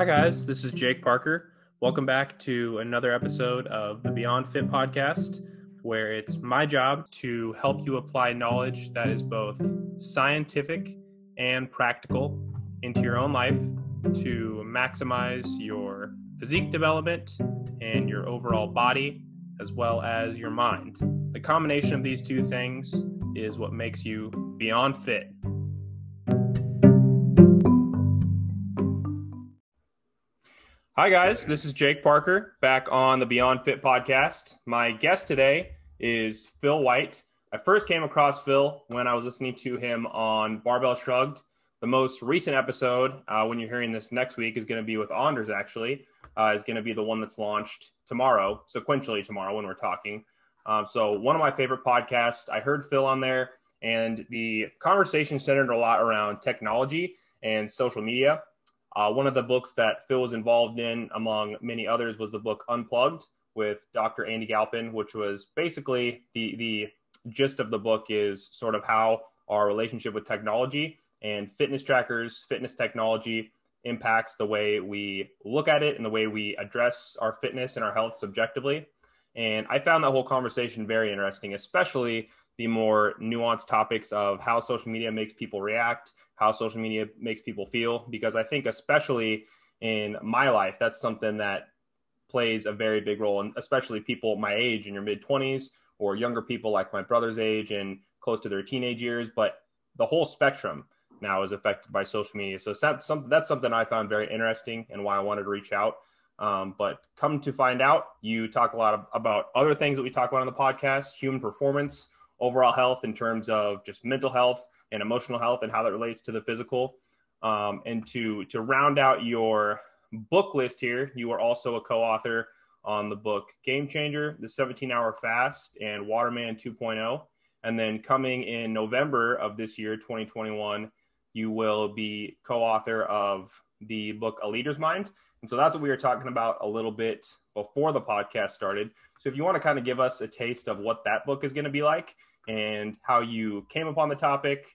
Hi guys, this is Jake Parker. Welcome back to another episode of the Beyond Fit podcast, where it's my job to help you apply knowledge that is both scientific and practical into your own life to maximize your physique development and your overall body, as well as your mind. The combination of these two things is what makes you beyond fit. Hi guys, this is Jake Parker back on the Beyond Fit podcast. My guest today is Phil White. I first came across Phil when I was listening to him on Barbell Shrugged. The most recent episode, when you're hearing this next week, is going to be with Anders, actually. Is going to be the one that's launched tomorrow, sequentially tomorrow when we're talking. So one of my favorite podcasts. I heard Phil on there, and the conversation centered a lot around technology and social media. One of the books that Phil was involved in, among many others, was the book Unplugged with Dr. Andy Galpin, which was basically the gist of the book is sort of how our relationship with technology and fitness trackers, fitness technology impacts the way we look at it and the way we address our fitness and our health subjectively. And I found that whole conversation very interesting, especially the more nuanced topics of how social media makes people react, how social media makes people feel, because I think especially in my life, that's something that plays a very big role, and especially people my age in your mid-20s or younger people like my brother's age and close to their teenage years, but the whole spectrum now is affected by social media. So that's something I found very interesting and why I wanted to reach out. But come to find out, you talk a lot about other things that we talk about on the podcast, human performance, overall health in terms of just mental health and emotional health and how that relates to the physical. And to round out your book list here, you are also a co-author on the book Game Changer, The 17-Hour Fast, and Waterman 2.0. And then coming in November of this year, 2021, you will be co-author of the book A Leader's Mind. And so that's what we were talking about a little bit before the podcast started. So if you want to kind of give us a taste of what that book is going to be like and how you came upon the topic,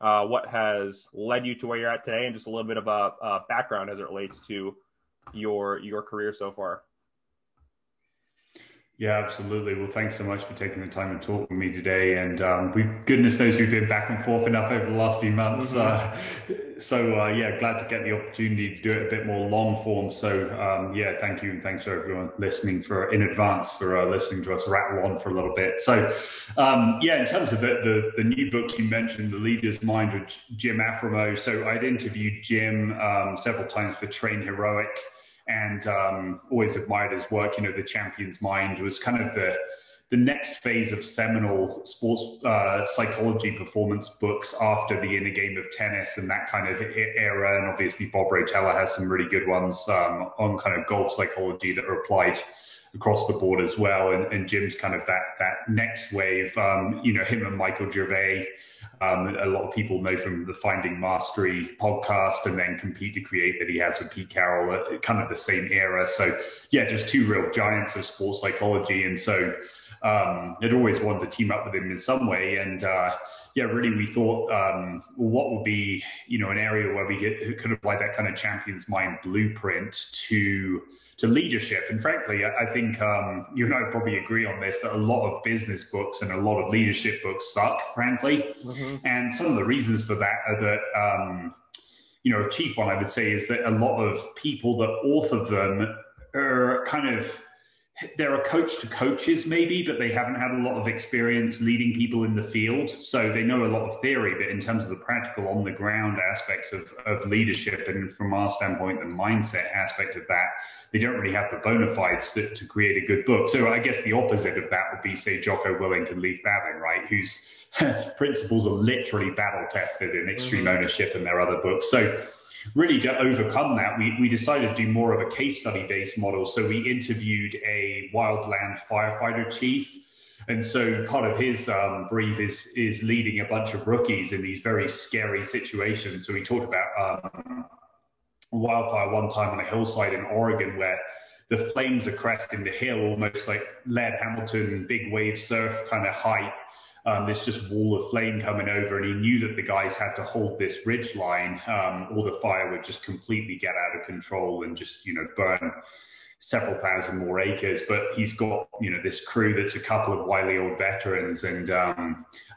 what has led you to where you're at today, and just a little bit of a background as it relates to your career so far. Yeah, absolutely. Well, thanks so much for taking the time to talk with me today. And goodness knows we've been back and forth enough over the last few months. So glad to get the opportunity to do it a bit more long form. So thank you. And thanks for everyone listening in advance for listening to us rattle on for a little bit. So in terms of the new book you mentioned, The Leader's Mind with Jim Afremow. So I'd interviewed Jim several times for Train Heroic, and always admired his work. The Champion's Mind was kind of the next phase of seminal sports psychology performance books after The Inner Game of Tennis and that kind of era. And obviously Bob Rotella has some really good ones on kind of golf psychology that are applied across the board as well. And Jim's kind of that next wave, him and Michael Gervais, a lot of people know from the Finding Mastery podcast, and then Compete to Create that he has with Pete Carroll, kind of the same era. So just two real giants of sports psychology. And so I'd always wanted to team up with him in some way. And we thought what would be, an area where we could apply that kind of Champion's Mind blueprint to leadership. And frankly, I think you and I probably agree on this, that a lot of business books and a lot of leadership books suck, frankly. Mm-hmm. And some of the reasons for that are that, a chief one I would say is that a lot of people that author them are kind of, they're a coach to coaches maybe, but they haven't had a lot of experience leading people in the field. So they know a lot of theory, but in terms of the practical on the ground aspects of leadership, and from our standpoint, the mindset aspect of that, they don't really have the bona fides to create a good book. So I guess the opposite of that would be, say, Jocko Willink and Leif Babin, right? Whose principles are literally battle tested in Extreme Ownership and their other books. So really, to overcome that, we decided to do more of a case study-based model. So we interviewed a wildland firefighter chief. And so part of his brief is leading a bunch of rookies in these very scary situations. So we talked about wildfire one time on a hillside in Oregon where the flames are cresting the hill, almost like Laird Hamilton, big wave surf kind of height. this just wall of flame coming over, and he knew that the guys had to hold this ridge line, or the fire would just completely get out of control and just, you know, burn several thousand more acres. But he's got, you know, this crew that's a couple of wily old veterans and a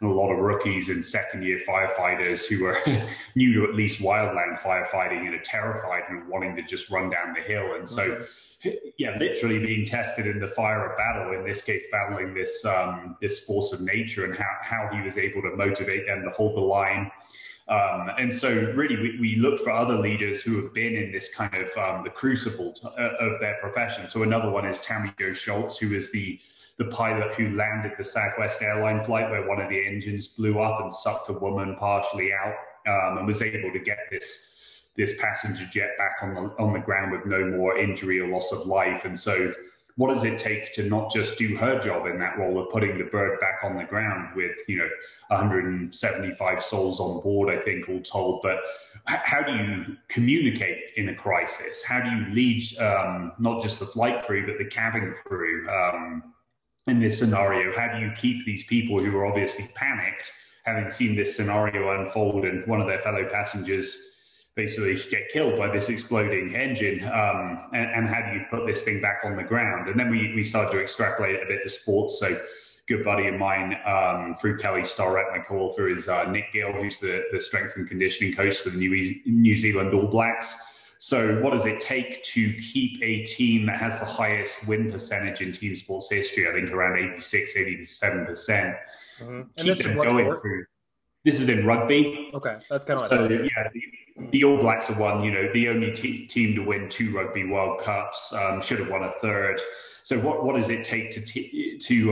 lot of rookies and second-year firefighters who are new to at least wildland firefighting and are terrified and wanting to just run down the hill. And so, yeah, literally being tested in the fire of battle, in this case, battling this this force of nature, and how he was able to motivate them to hold the line. And so really, we looked for other leaders who have been in this kind of the crucible of their profession. So another one is Tammy Joe Schultz, who is the pilot who landed the Southwest Airlines flight where one of the engines blew up and sucked a woman partially out, and was able to get this passenger jet back on the ground with no more injury or loss of life. And so what does it take to not just do her job in that role of putting the bird back on the ground with, you know, 175 souls on board, I think, all told, but how do you communicate in a crisis? How do you lead not just the flight crew, but the cabin crew in this scenario? How do you keep these people who are obviously panicked, having seen this scenario unfold and one of their fellow passengers basically get killed by this exploding engine, and how do you put this thing back on the ground? And then we started to extrapolate a bit to sports. So good buddy of mine, through Kelly Starrett McCall, through his Nick Gill, who's the strength and conditioning coach for the New Zealand All Blacks. So what does it take to keep a team that has the highest win percentage in team sports history? I think around 86, 87%. Mm-hmm. And this is what this is in rugby. Okay, that's kind of so, yeah. The All Blacks have won, you know, the only team to win 2 Rugby World Cups. Should have won a third. So what does it take to take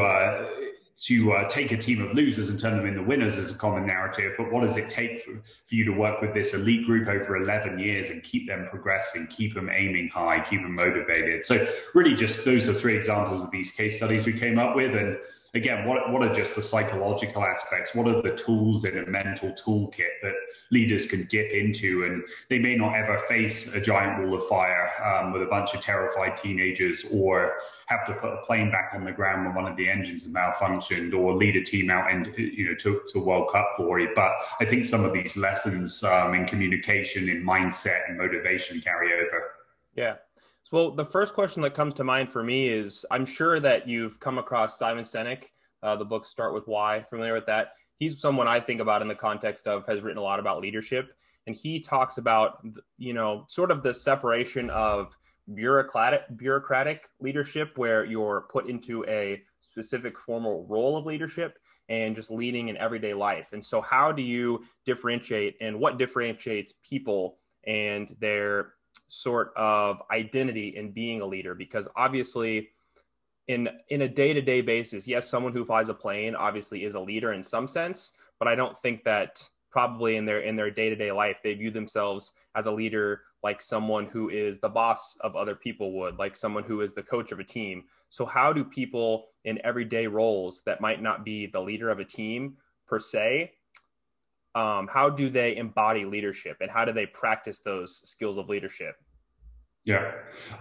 a team of losers and turn them into winners is a common narrative, but what does it take for you to work with this elite group over 11 years and keep them progressing, keep them aiming high, keep them motivated? So really just those are 3 examples of these case studies we came up with. And again, what are just the psychological aspects? What are the tools in a mental toolkit that leaders can dip into? And they may not ever face a giant wall of fire with a bunch of terrified teenagers, or have to put a plane back on the ground when one of the engines has malfunctioned, or lead a team out and, you know, to World Cup glory. But I think some of these lessons in communication, in mindset and motivation carry over. Yeah. So, well, the first question that comes to mind for me is, I'm sure that you've come across Simon Sinek, the book Start With Why, familiar with that? He's someone I think about in the context of, has written a lot about leadership. And he talks about, you know, sort of the separation of bureaucratic leadership, where you're put into a specific formal role of leadership, and just leading in everyday life. And so how do you differentiate, and what differentiates people and their sort of identity in being a leader? Because obviously in a day-to-day basis, yes, someone who flies a plane obviously is a leader in some sense, but I don't think that probably in their day-to-day life, they view themselves as a leader, like someone who is the boss of other people would, like someone who is the coach of a team. So how do people in everyday roles that might not be the leader of a team per se, how do they embody leadership, and how do they practice those skills of leadership? Yeah.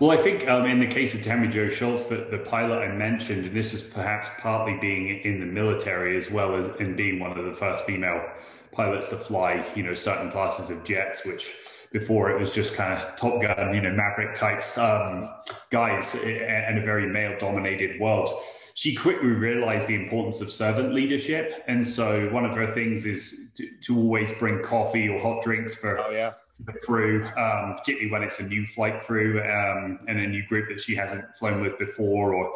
Well, I think in the case of Tammy Jo Schultz, the pilot I mentioned, and this is perhaps partly being in the military as well as in being one of the first female pilots to fly, you know, certain classes of jets, which before it was just kind of Top Gun, you know, Maverick types guys in a very male dominated world. She quickly realized the importance of servant leadership. And so one of her things is to always bring coffee or hot drinks for the crew, particularly when it's a new flight crew and a new group that she hasn't flown with before, or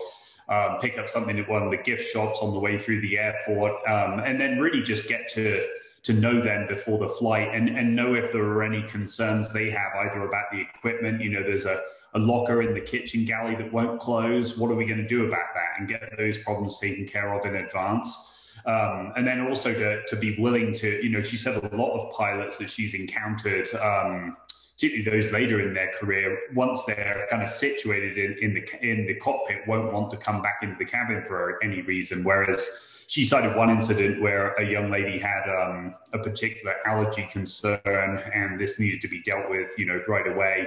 pick up something at one of the gift shops on the way through the airport, and then really just get to know them before the flight, and know if there are any concerns they have either about the equipment. You know, there's a locker in the kitchen galley that won't close. What are we going to do about that? And get those problems taken care of in advance. And then also to be willing to, you know, she said a lot of pilots that she's encountered, particularly those later in their career, once they're kind of situated in the cockpit, won't want to come back into the cabin for any reason. Whereas she cited one incident where a young lady had a particular allergy concern, and this needed to be dealt with, you know, right away.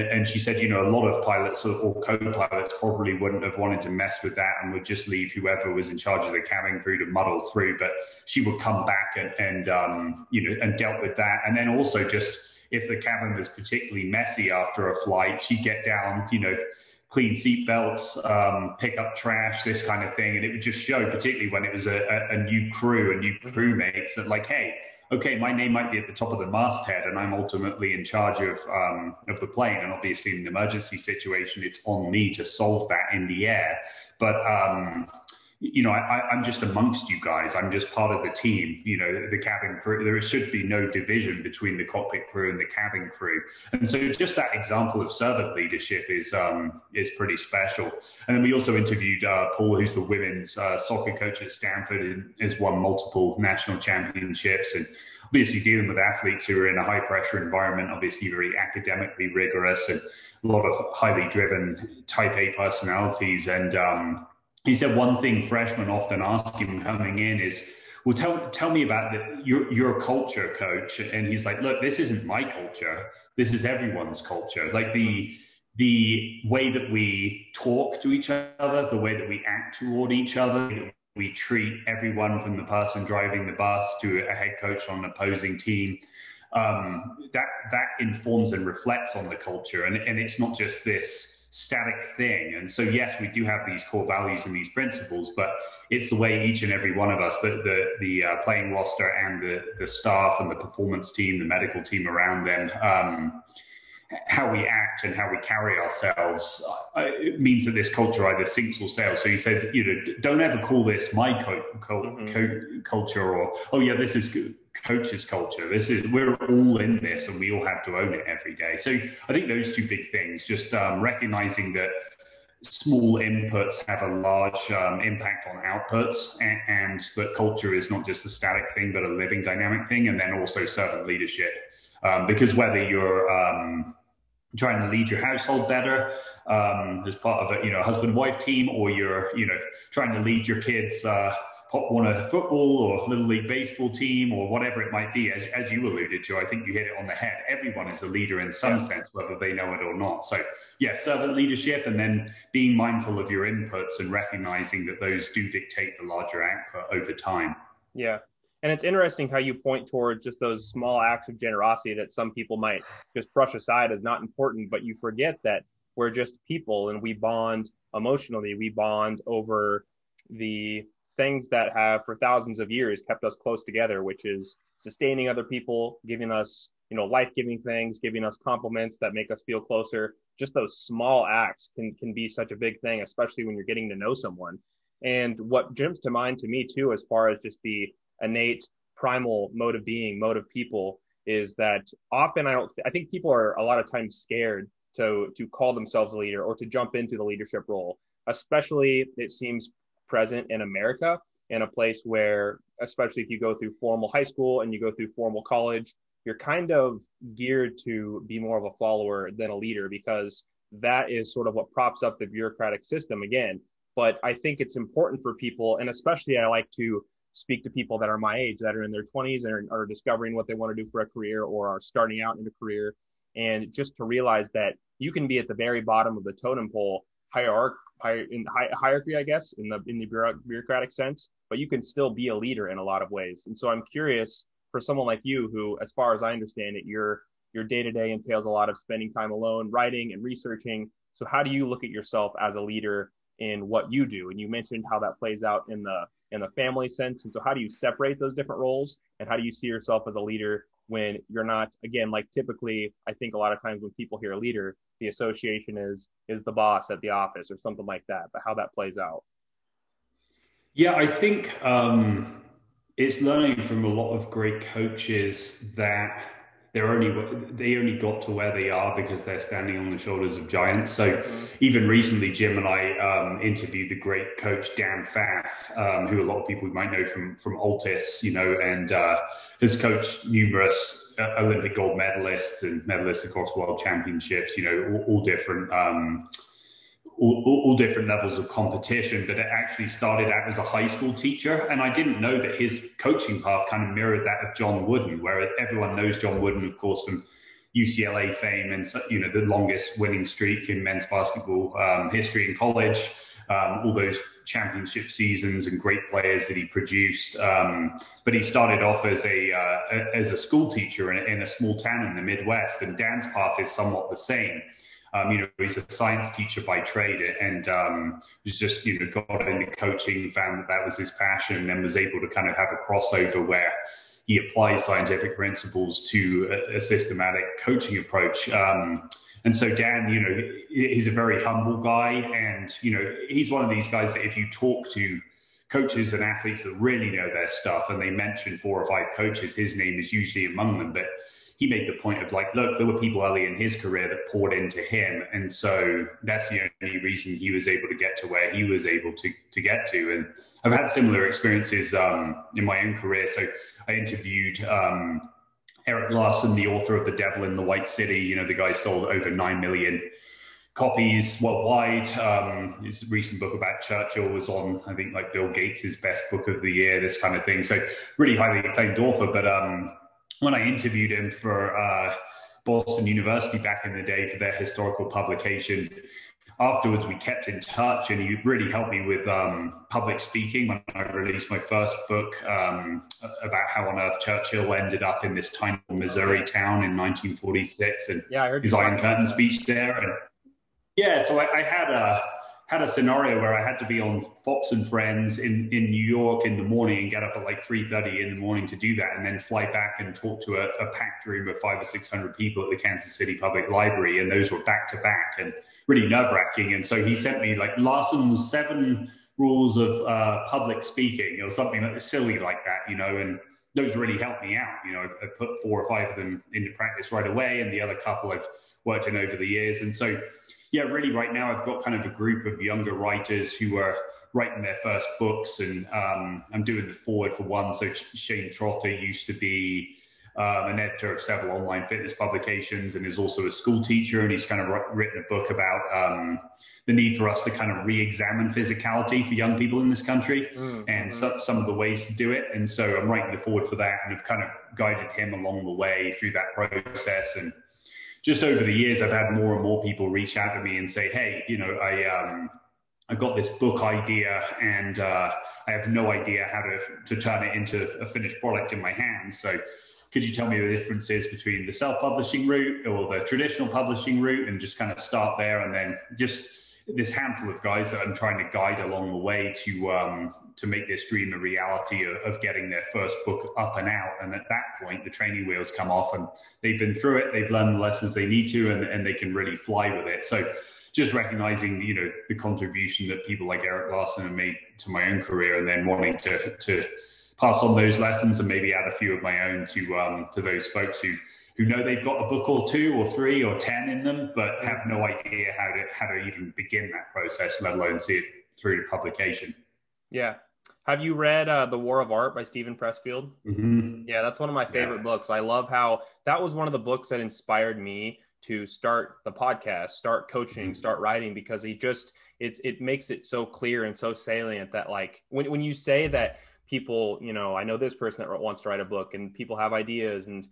And she said, you know, a lot of pilots or co-pilots probably wouldn't have wanted to mess with that and would just leave whoever was in charge of the cabin crew to muddle through. But she would come back and dealt with that. And then also just if the cabin was particularly messy after a flight, she'd get down, you know, clean seatbelts, pick up trash, this kind of thing. And it would just show, particularly when it was a new crew and new crewmates, that like, hey, okay, my name might be at the top of the masthead and I'm ultimately in charge of the plane. And obviously in an emergency situation, it's on me to solve that in the air. But, you know, I'm just amongst you guys. I'm just part of the team, you know, the cabin crew. There should be no division between the cockpit crew and the cabin crew. And so just that example of servant leadership is pretty special. And then we also interviewed Paul, who's the women's soccer coach at Stanford and has won multiple national championships. And obviously dealing with athletes who are in a high pressure environment, obviously very academically rigorous and a lot of highly driven type A personalities. And, he said one thing freshmen often ask him coming in is, well, tell me about your culture, coach. And he's like, look, this isn't my culture. This is everyone's culture. Like the way that we talk to each other, the way that we act toward each other, we treat everyone from the person driving the bus to a head coach on an opposing team. That informs and reflects on the culture. And it's not just this static thing. And so, yes, we do have these core values and these principles, but it's the way each and every one of us, the playing roster and the staff and the performance team, the medical team around them, how we act and how we carry ourselves, it means that this culture either sinks or sails. So he said, you know, don't ever call this my culture or, oh yeah, this is good. Coach's culture. This is, we're all in this and we all have to own it every day. So I think those two big things, just recognizing that small inputs have a large impact on outputs, and that culture is not just a static thing, but a living dynamic thing. And then also servant leadership, because whether you're trying to lead your household better as part of a, you know, husband-wife team, or you're, you know, trying to lead your kids on a football or little league baseball team or whatever it might be, as you alluded to, I think you hit it on the head. Everyone is a leader in some sense, whether they know it or not. So yeah, servant leadership, and then being mindful of your inputs and recognizing that those do dictate the larger output over time. Yeah. And it's interesting how you point towards just those small acts of generosity that some people might just brush aside as not important, but you forget that we're just people and we bond emotionally. We bond over the things that have for thousands of years kept us close together, which is sustaining other people, giving us, you know, life-giving things, giving us compliments that make us feel closer. Just those small acts can be such a big thing, especially when you're getting to know someone. And what jumps to mind to me too, as far as just the innate primal mode of being, mode of people, is that often I think people are a lot of times scared to call themselves a leader or to jump into the leadership role, especially it seems present in America, in a place where, especially if you go through formal high school and you go through formal college, you're kind of geared to be more of a follower than a leader, because that is sort of what props up the bureaucratic system again. But I think it's important for people, and especially I like to speak to people that are my age, that are in their 20s and are discovering what they want to do for a career or are starting out in a career, and just to realize that you can be at the very bottom of the totem pole hierarchy, I guess, in the bureaucratic sense, but you can still be a leader in a lot of ways. And so I'm curious for someone like you, who, as far as I understand it, your day-to-day entails a lot of spending time alone, writing and researching. So how do you look at yourself as a leader in what you do? And you mentioned how that plays out in the family sense. And so how do you separate those different roles? And how do you see yourself as a leader when you're not, again, like typically, I think a lot of times when people hear a leader, the association is the boss at the office or something like that, but how that plays out. Yeah, I think it's learning from a lot of great coaches that they only got to where they are because they're standing on the shoulders of giants. So even recently, Jim and I interviewed the great coach Dan Pfaff, who a lot of people might know from Altus, you know, and has coached numerous Olympic gold medalists and medalists across world championships, you know, all different levels of competition. But it actually started out as a high school teacher, and I didn't know that his coaching path kind of mirrored that of John Wooden, where everyone knows John Wooden, of course, from UCLA fame and, you know, the longest winning streak in men's basketball history in college. All those championship seasons and great players that he produced. But he started off as a school teacher in a small town in the Midwest, and Dan's path is somewhat the same. You know, he's a science teacher by trade, and just, you know, got into coaching, found that that was his passion, and was able to kind of have a crossover where he applies scientific principles to a systematic coaching approach. And so Dan, you know, he's a very humble guy, and, you know, he's one of these guys that if you talk to coaches and athletes that really know their stuff and they mention 4 or 5 coaches, his name is usually among them. But he made the point of like, look, there were people early in his career that poured into him. And so that's the only reason he was able to get to where he was able to get to. And I've had similar experiences in my own career. So I interviewed Eric Larson, the author of The Devil in the White City. You know, the guy sold over 9 million copies worldwide. His recent book about Churchill was on, I think, like Bill Gates's best book of the year, this kind of thing. So really highly acclaimed author. But when I interviewed him for Boston University back in the day for their historical publication, afterwards we kept in touch, and he really helped me with public speaking when I released my first book about how on earth Churchill ended up in this tiny Missouri town in 1946, and yeah, I heard his Iron Curtain speech there. And yeah, so I had a scenario where I had to be on Fox and Friends in New York in the morning and get up at like 3:30 in the morning to do that, and then fly back and talk to a packed room of 500 or 600 people at the Kansas City Public Library, and those were back to back and really nerve-wracking. And so he sent me like Larson's 7 rules of public speaking or something that was silly like that, you know, and those really helped me out. You know, I put 4 or 5 of them into practice right away, and the other couple I've worked in over the years. And so, yeah, really right now I've got kind of a group of younger writers who are writing their first books, and I'm doing the forward for one. So Shane Trotter used to be an editor of several online fitness publications and is also a school teacher, and he's kind of written a book about the need for us to kind of re-examine physicality for young people in this country, and some of the ways to do it. And so I'm writing the forward for that, and I've kind of guided him along the way through that process. And just over the years, I've had more and more people reach out to me and say, hey, you know, I got this book idea, and I have no idea how to turn it into a finished product in my hands. So could you tell me the differences between the self-publishing route or the traditional publishing route, and just kind of start there? And then just this handful of guys that I'm trying to guide along the way to make this dream a reality of getting their first book up and out. And at that point, the training wheels come off, and they've been through it, they've learned the lessons they need to, and they can really fly with it. So just recognizing, you know, the contribution that people like Eric Larson have made to my own career, and then wanting to pass on those lessons and maybe add a few of my own to those folks who know they've got a book or 2 or 3 or 10 in them, but have no idea how to even begin that process, let alone see it through to publication. Yeah. Have you read The War of Art by Stephen Pressfield? Mm-hmm. Yeah, that's one of my favorite books. I love how that was one of the books that inspired me to start the podcast, start coaching, start writing, because he just, it makes it so clear and so salient that, like, when you say that people, you know, I know this person that wants to write a book, and people have ideas, and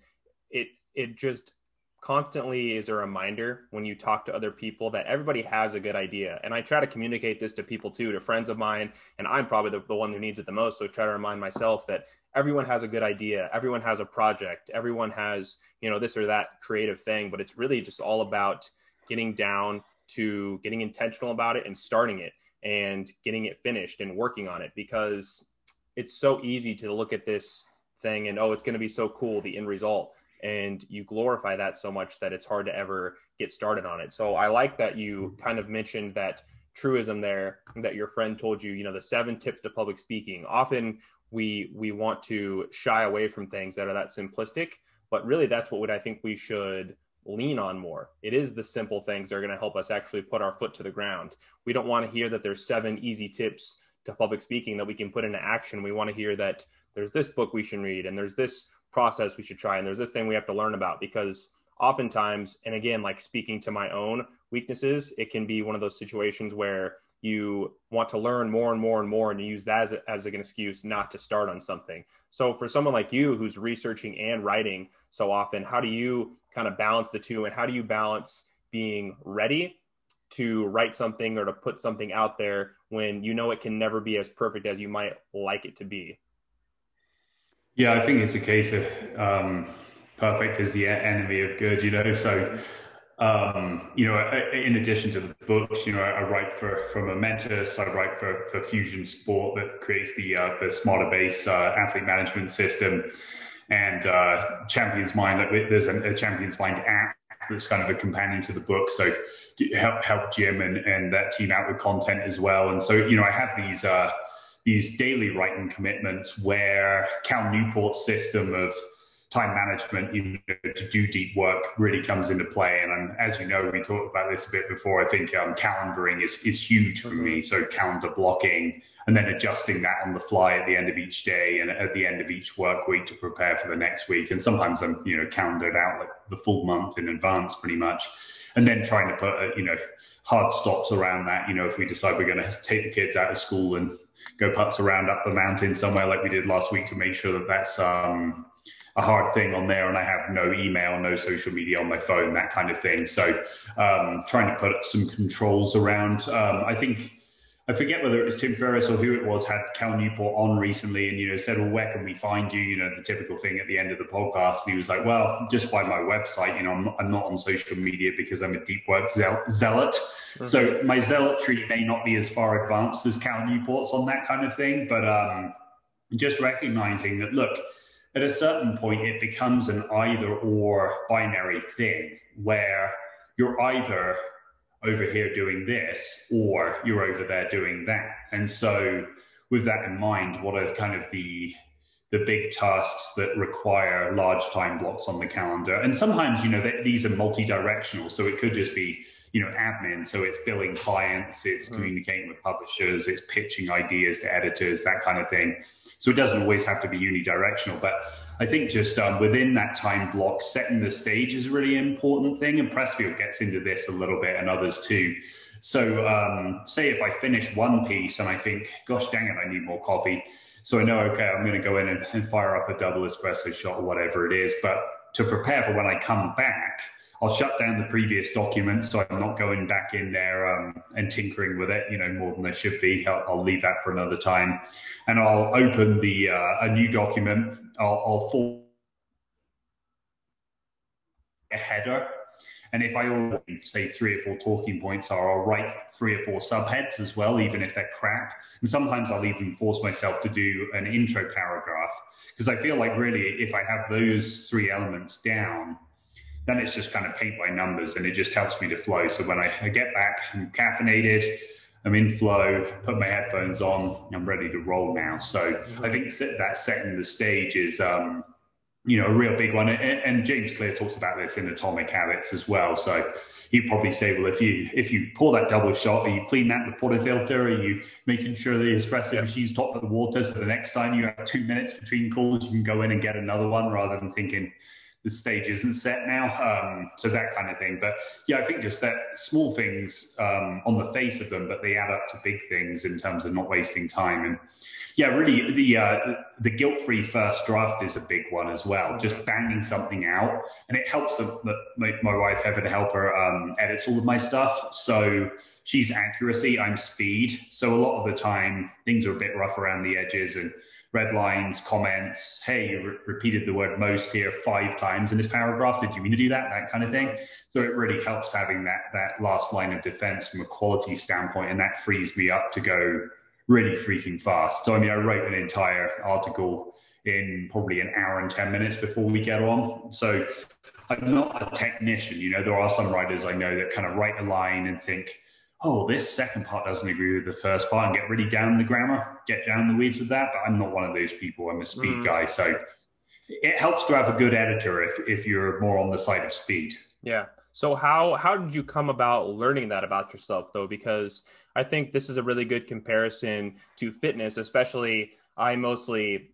it just constantly is a reminder when you talk to other people that everybody has a good idea. And I try to communicate this to people too, to friends of mine, and I'm probably the one who needs it the most. So I try to remind myself that everyone has a good idea. Everyone has a project. Everyone has, you know, this or that creative thing, but it's really just all about getting down to getting intentional about it and starting it and getting it finished and working on it, because it's so easy to look at this thing and, oh, it's going to be so cool, the end result. And you glorify that so much that it's hard to ever get started on it. So I like that you kind of mentioned that truism there that your friend told you, you know, the 7 tips to public speaking. Often we want to shy away from things that are that simplistic, but really that's what I think we should lean on more. It is the simple things that are going to help us actually put our foot to the ground. We don't want to hear that there's 7 easy tips to public speaking that we can put into action. We want to hear that there's this book we should read, and there's this process we should try, and there's this thing we have to learn about. Because oftentimes, and again, like, speaking to my own weaknesses, it can be one of those situations where you want to learn more and more and more, and you use that as an excuse not to start on something. So for someone like you who's researching and writing so often, how do you kind of balance the two, and how do you balance being ready to write something or to put something out there when you know it can never be as perfect as you might like it to be? Yeah, I think it's a case of perfect is the enemy of good, you know? So, you know, in addition to the books, you know, I write for Momentous, I write for Fusion Sport that creates the Smarter Base athlete management system, and Champion's Mind. Like, there's a Champion's Mind app that's kind of a companion to the book. So help Jim and that team out with content as well. And so, you know, I have these daily writing commitments where Cal Newport's system of time management, you know, to do deep work really comes into play. And I'm, as you know, we talked about this a bit before, I think calendaring is huge for me. So calendar blocking and then adjusting that on the fly at the end of each day and at the end of each work week to prepare for the next week. And sometimes I'm, you know, calendared out like the full month in advance pretty much. And then trying to put, you know, hard stops around that. You know, if we decide we're going to take the kids out of school and go putts around up the mountain somewhere like we did last week, to make sure that that's a hard thing on there, and I have no email, no social media on my phone, that kind of thing. So trying to put some controls around. I think, I forget whether it was Tim Ferriss or who it was, had Cal Newport on recently and, you know, said, well, where can we find you? You know, the typical thing at the end of the podcast. And he was like, well, just by my website, you know, I'm not on social media because I'm a deep work zealot. So my zealotry may not be as far advanced as Cal Newport's on that kind of thing, but just recognizing that, look, at a certain point, it becomes an either or binary thing where you're either over here doing this, or you're over there doing that. And so with that in mind, what are kind of the big tasks that require large time blocks on the calendar? And sometimes, you know, that these are multi-directional. So it could just be, you know, admin. So it's billing clients, it's communicating with publishers, it's pitching ideas to editors, that kind of thing. So it doesn't always have to be unidirectional. But I think just within that time block, setting the stage is a really important thing. And Pressfield gets into this a little bit, and others too. So say if I finish one piece and I think, gosh, dang it, I need more coffee. So I know, okay, I'm going to go in and fire up a double espresso shot or whatever it is. But to prepare for when I come back, I'll shut down the previous document, so I'm not going back in there and tinkering with it, you know, more than I should be. I'll leave that for another time, and I'll open the a new document. I'll forward a header, and if I already say 3 or 4 talking points are, I'll write 3 or 4 subheads as well, even if they're crap. And sometimes I'll even force myself to do an intro paragraph, because I feel like really if I have those 3 elements down, then it's just kind of paint by numbers, and it just helps me to flow. So when I get back, I'm caffeinated, I'm in flow, put my headphones on, I'm ready to roll now. So I think that setting the stage is, you know, a real big one. And James Clear talks about this in Atomic Habits as well. So he'd probably say, well, if you pour that double shot, are you cleaning out the portafilter? Are you making sure the espresso machine's top of the water, so the next time you have 2 minutes between calls, you can go in and get another one, rather than thinking, the stage isn't set now, so that kind of thing. But yeah, I think just that small things on the face of them, but they add up to big things in terms of not wasting time. And yeah, really the guilt-free first draft is a big one as well, just banging something out. And it helps that my wife, Heaven Helper, edits all of my stuff. So she's accuracy, I'm speed. So a lot of the time, things are a bit rough around the edges, and red lines, comments, hey, you repeated the word most here 5 times in this paragraph, did you mean to do that? That kind of thing. So it really helps having that last line of defense from a quality standpoint, and that frees me up to go really freaking fast. So I mean, I wrote an entire article in probably an hour and 10 minutes before we get on. So I'm not a technician, you know, there are some writers I know that kind of write a line and think, oh, this second part doesn't agree with the first part, and get really down the grammar, get down the weeds with that. But I'm not one of those people. I'm a speed guy. So it helps to have a good editor if you're more on the side of speed. Yeah. So how did you come about learning that about yourself though? Because I think this is a really good comparison to fitness, especially the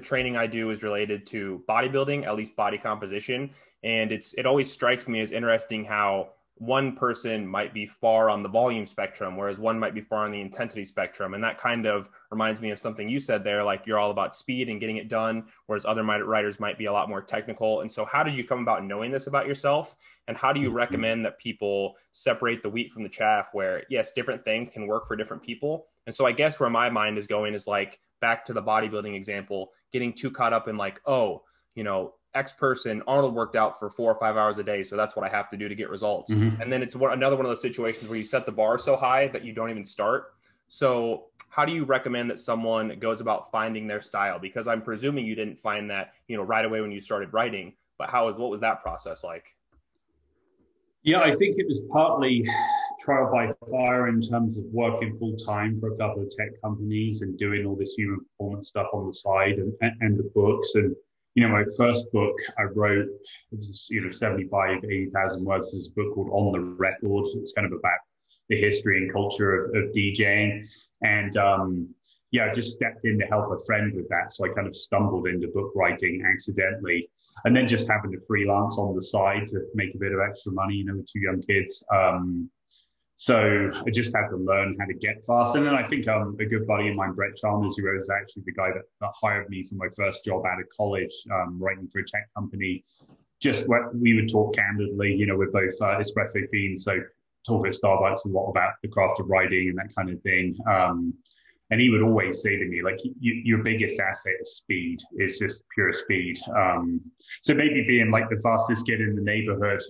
training I do is related to bodybuilding, at least body composition. And it always strikes me as interesting how one person might be far on the volume spectrum, whereas one might be far on the intensity spectrum. And that kind of reminds me of something you said there, like you're all about speed and getting it done, whereas other writers might be a lot more technical. And so how did you come about knowing this about yourself? And how do you recommend that people separate the wheat from the chaff, where yes, different things can work for different people? And so I guess where my mind is going is like back to the bodybuilding example, getting too caught up in like, oh, you know, X person, Arnold worked out for 4 or 5 hours a day, so that's what I have to do to get results. Mm-hmm. And then it's another one of those situations where you set the bar so high that you don't even start. So how do you recommend that someone goes about finding their style? Because I'm presuming you didn't find that, you know, right away when you started writing, but what was that process like? Yeah, I think it was partly trial by fire in terms of working full time for a couple of tech companies and doing all this human performance stuff on the side and the books. And you know, my first book I wrote, it was, you know, 75, 80,000 words. This book called On the Record. It's kind of about the history and culture of DJing. And yeah, I just stepped in to help a friend with that. So I kind of stumbled into book writing accidentally. And then just having to freelance on the side to make a bit of extra money, you know, with two young kids. So I just had to learn how to get fast. And then I think a good buddy of mine, Brett Chalmers, who was actually the guy that hired me for my first job out of college, writing for a tech company, just we would talk candidly, you know, we're both espresso fiends. So talk at Starbucks a lot about the craft of writing and that kind of thing. And he would always say to me, like, your biggest asset is speed. It's just pure speed. So maybe being like the fastest kid in the neighborhood,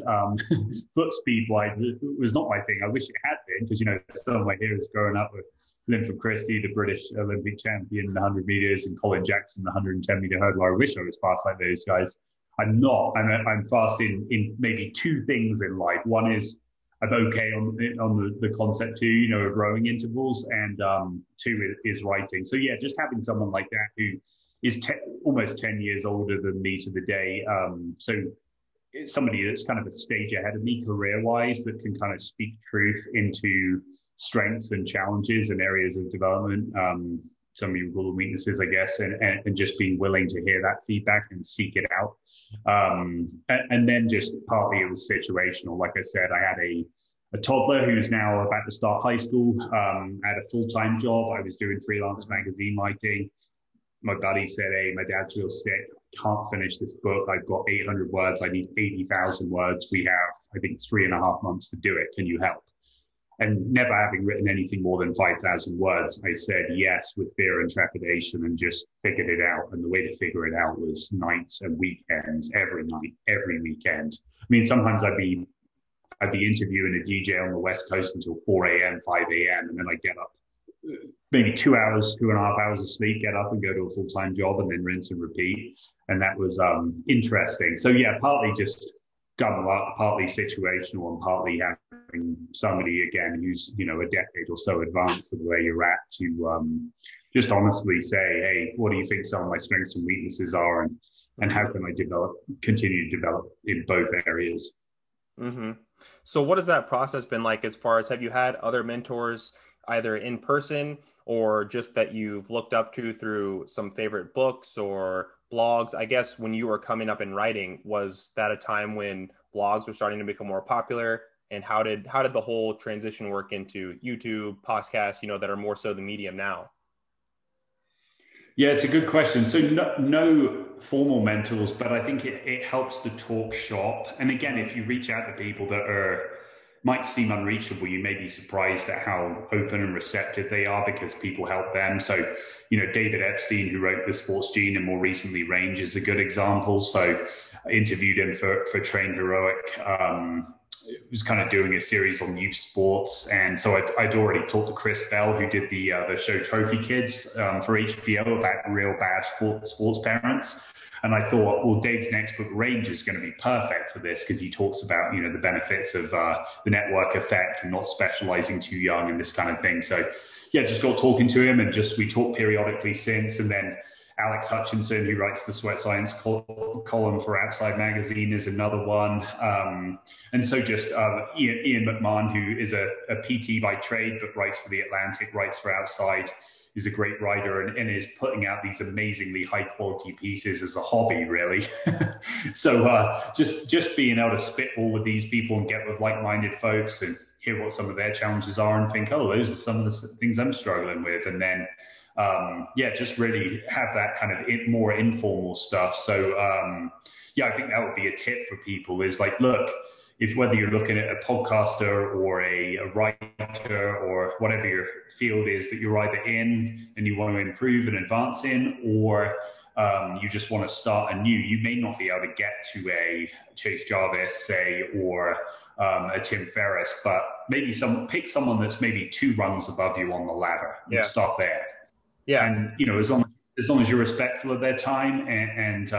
foot speed wise, was not my thing. I wish it had been, because, you know, some of my heroes growing up with Linford Christie, the British Olympic champion in the 100 meters, and Colin Jackson, the 110 meter hurdler. I wish I was fast like those guys. I'm not. I'm fast in maybe two things in life. One is, I'm okay on the concept too, you know, of rowing intervals, and two is writing. So yeah, just having someone like that who is almost 10 years older than me to the day. So it's somebody that's kind of a stage ahead of me career-wise, that can kind of speak truth into strengths and challenges and areas of development. Some people call them weaknesses, I guess, and just being willing to hear that feedback and seek it out. And then just partly it was situational. Like I said, I had a toddler who's now about to start high school. I had a full-time job. I was doing freelance magazine writing. My buddy said, hey, my dad's real sick. I can't finish this book. I've got 800 words. I need 80,000 words. We have, I think, 3.5 months to do it. Can you help? And never having written anything more than 5,000 words, I said yes with fear and trepidation and just figured it out. And the way to figure it out was nights and weekends, every night, every weekend. I mean, sometimes I'd be interviewing a DJ on the West Coast until 4 a.m., 5 a.m., and then I'd get up, maybe 2 hours, 2.5 hours of sleep, get up and go to a full-time job, and then rinse and repeat. And that was interesting. So yeah, partly just done a lot, partly situational, and partly having somebody again who's, you know, a decade or so advanced of where you're at to just honestly say, hey, what do you think some of my strengths and weaknesses are, and how can I continue to develop in both areas? Mm-hmm. So what has that process been like, as far as, have you had other mentors either in person or just that you've looked up to through some favorite books or blogs? I guess when you were coming up in writing, was that a time when blogs were starting to become more popular? And how did the whole transition work into YouTube, podcasts, you know, that are more so the medium now? Yeah, it's a good question. So no formal mentors, but I think it helps the talk shop. And again, if you reach out to people that might seem unreachable, you may be surprised at how open and receptive they are, because people help them. So, you know, David Epstein, who wrote The Sports Gene and more recently Range, is a good example. So I interviewed him for Train Heroic. It was kind of doing a series on youth sports. And so I'd already talked to Chris Bell, who did the show Trophy Kids for HBO, about real bad sports parents. And I thought, well, Dave's next book, Range, is going to be perfect for this, because he talks about, you know, the benefits of the network effect and not specializing too young and this kind of thing. So yeah, just got talking to him, and just, we talk periodically since. And then Alex Hutchinson, who writes the Sweat Science column for Outside Magazine, is another one. And so just Ian McMahon, who is a PT by trade, but writes for The Atlantic, writes for Outside, He's a great writer and is putting out these amazingly high quality pieces as a hobby, really. So just being able to spitball with these people and get with like-minded folks and hear what some of their challenges are and think, oh, those are some of the things I'm struggling with. And then, yeah, just really have that kind of more informal stuff. So yeah, I think that would be a tip for people is like, look, whether you're looking at a podcaster or a writer or whatever your field is that you're either in and you want to improve and advance in, or you just want to start anew, you may not be able to get to a Chase Jarvis, say, or a Tim Ferriss, but maybe pick someone that's maybe 2 rungs above you on the ladder and start there. Yeah. And, you know, as long as you're respectful of their time and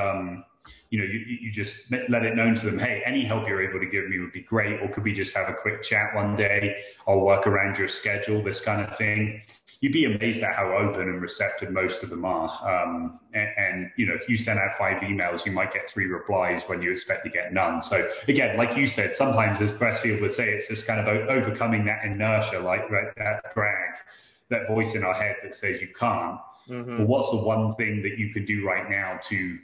you know, you just let it known to them, hey, any help you're able to give me would be great, or could we just have a quick chat one day? I'll work around your schedule, this kind of thing. You'd be amazed at how open and receptive most of them are. And you know, if you send out 5 emails, you might get 3 replies when you expect to get none. So again, like you said, sometimes as Pressfield would say, it's just kind of overcoming that inertia, like that drag, that voice in our head that says you can't. Mm-hmm. But what's the one thing that you could do right now to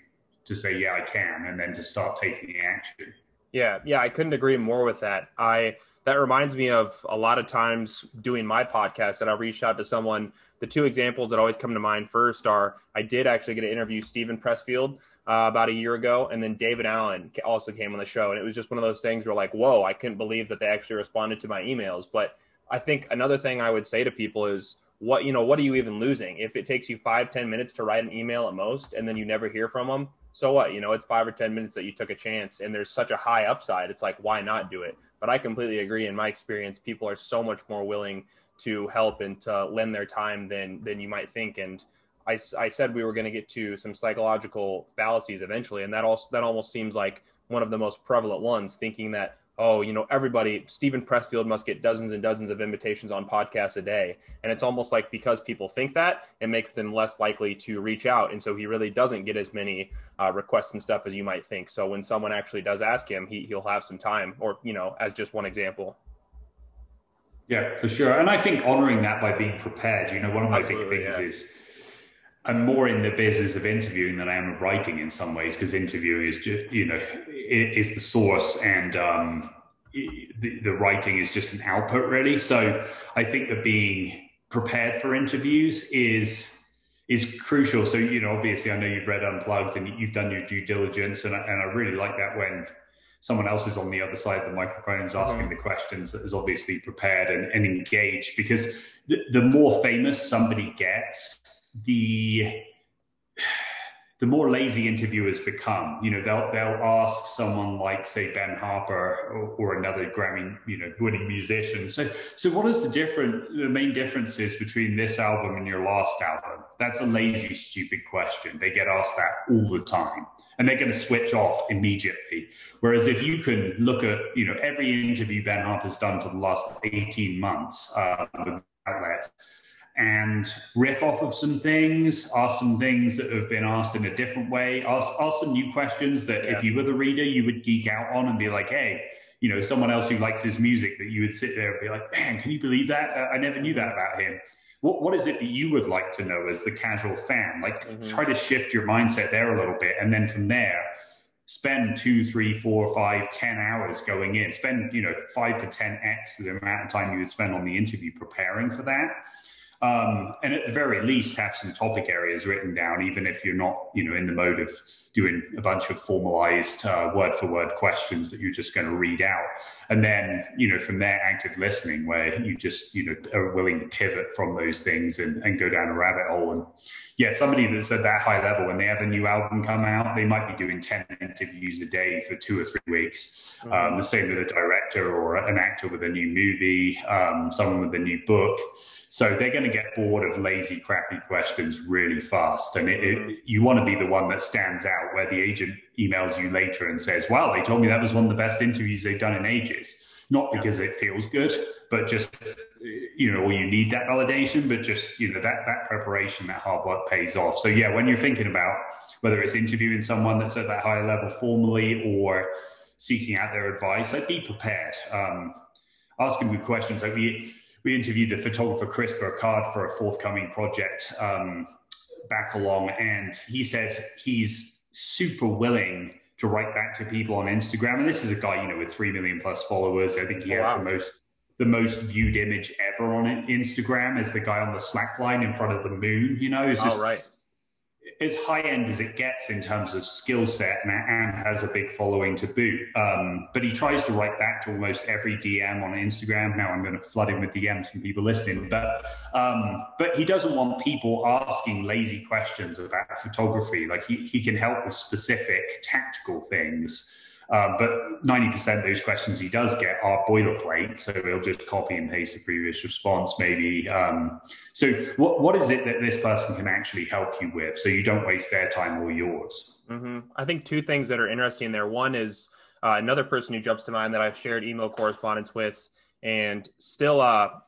say, yeah, I can, and then to start taking action? Yeah, yeah, I couldn't agree more with that. That reminds me of a lot of times doing my podcast that I reached out to someone. The 2 examples that always come to mind first are, I did actually get to interview Stephen Pressfield about a year ago, and then David Allen also came on the show. And it was just one of those things where like, whoa, I couldn't believe that they actually responded to my emails. But I think another thing I would say to people is, what are you even losing? If it takes you 5-10 minutes to write an email at most, and then you never hear from them, so what? You know, it's 5 or 10 minutes that you took a chance, and there's such a high upside. It's like, why not do it? But I completely agree. In my experience, people are so much more willing to help and to lend their time than you might think. And I said we were going to get to some psychological fallacies eventually, and that almost seems like one of the most prevalent ones, thinking that, oh, you know, everybody, Stephen Pressfield must get dozens and dozens of invitations on podcasts a day. And it's almost like because people think that, it makes them less likely to reach out. And so he really doesn't get as many requests and stuff as you might think. So when someone actually does ask him, he'll have some time, or, you know, as just one example. Yeah, for sure. And I think honoring that by being prepared, you know, one of my big things is, I'm more in the business of interviewing than I am of writing in some ways, because interviewing is just, you know, is the source, and the writing is just an output, really. So I think that being prepared for interviews is crucial. So, you know, obviously I know you've read Unplugged and you've done your due diligence, and I really like that when someone else is on the other side of the microphone is asking the questions that is obviously prepared and engaged, because the more famous somebody gets, the more lazy interviewers become. You know, they'll ask someone like, say, Ben Harper or another Grammy, you know, winning musician. So what is the main differences between this album and your last album? That's a lazy, stupid question. They get asked that all the time, and they're going to switch off immediately. Whereas if you can look at, you know, every interview Ben Harper's done for the last 18 months with outlets, and riff off of some things, ask some things that have been asked in a different way, ask some new questions that if you were the reader, you would geek out on and be like, hey, you know, someone else who likes his music, that you would sit there and be like, man, can you believe that? I never knew that about him. What is it that you would like to know as the casual fan? Like, try to shift your mindset there a little bit. And then from there, spend 2, 3, 4, 5, 10 hours going in. Spend, you know, 5 to 10x the amount of time you would spend on the interview preparing for that. And at the very least, have some topic areas written down, even if you're not, you know, in the mode of doing a bunch of formalized word-for-word questions that you're just going to read out. And then, you know, from there, active listening, where you just, you know, are willing to pivot from those things and go down a rabbit hole. And yeah, somebody that's at that high level, when they have a new album come out, they might be doing 10 interviews a day for 2 or 3 weeks. The same with a director or an actor with a new movie, someone with a new book. So they're going to get bored of lazy, crappy questions really fast. And you want to be the one that stands out, where the agent emails you later and says, wow, they told me that was one of the best interviews they've done in ages. Not because it feels good, but just, you know, or you need that validation, but just, you know, that preparation, that hard work pays off. So yeah, when you're thinking about whether it's interviewing someone that's at that higher level formally or seeking out their advice, like, be prepared. Ask them good questions. Like, we interviewed a photographer, Chris Burkhardt, for a forthcoming project back along, and he said he's super willing to write back to people on Instagram. And this is a guy, you know, with 3 million plus followers. I think he has the most viewed image ever on Instagram, is the guy on the slack line in front of the moon, you know. It's just as high end as it gets in terms of skill set, and has a big following to boot. But he tries to write back to almost every DM on Instagram. Now I'm going to flood him with DMs from people listening, but he doesn't want people asking lazy questions about photography. Like he can help with specific tactical things. But 90% of those questions he does get are boilerplate, so he'll just copy and paste the previous response, maybe. So what is it that this person can actually help you with, so you don't waste their time or yours? Mm-hmm. I think two things that are interesting there. One is another person who jumps to mind that I've shared email correspondence with, and still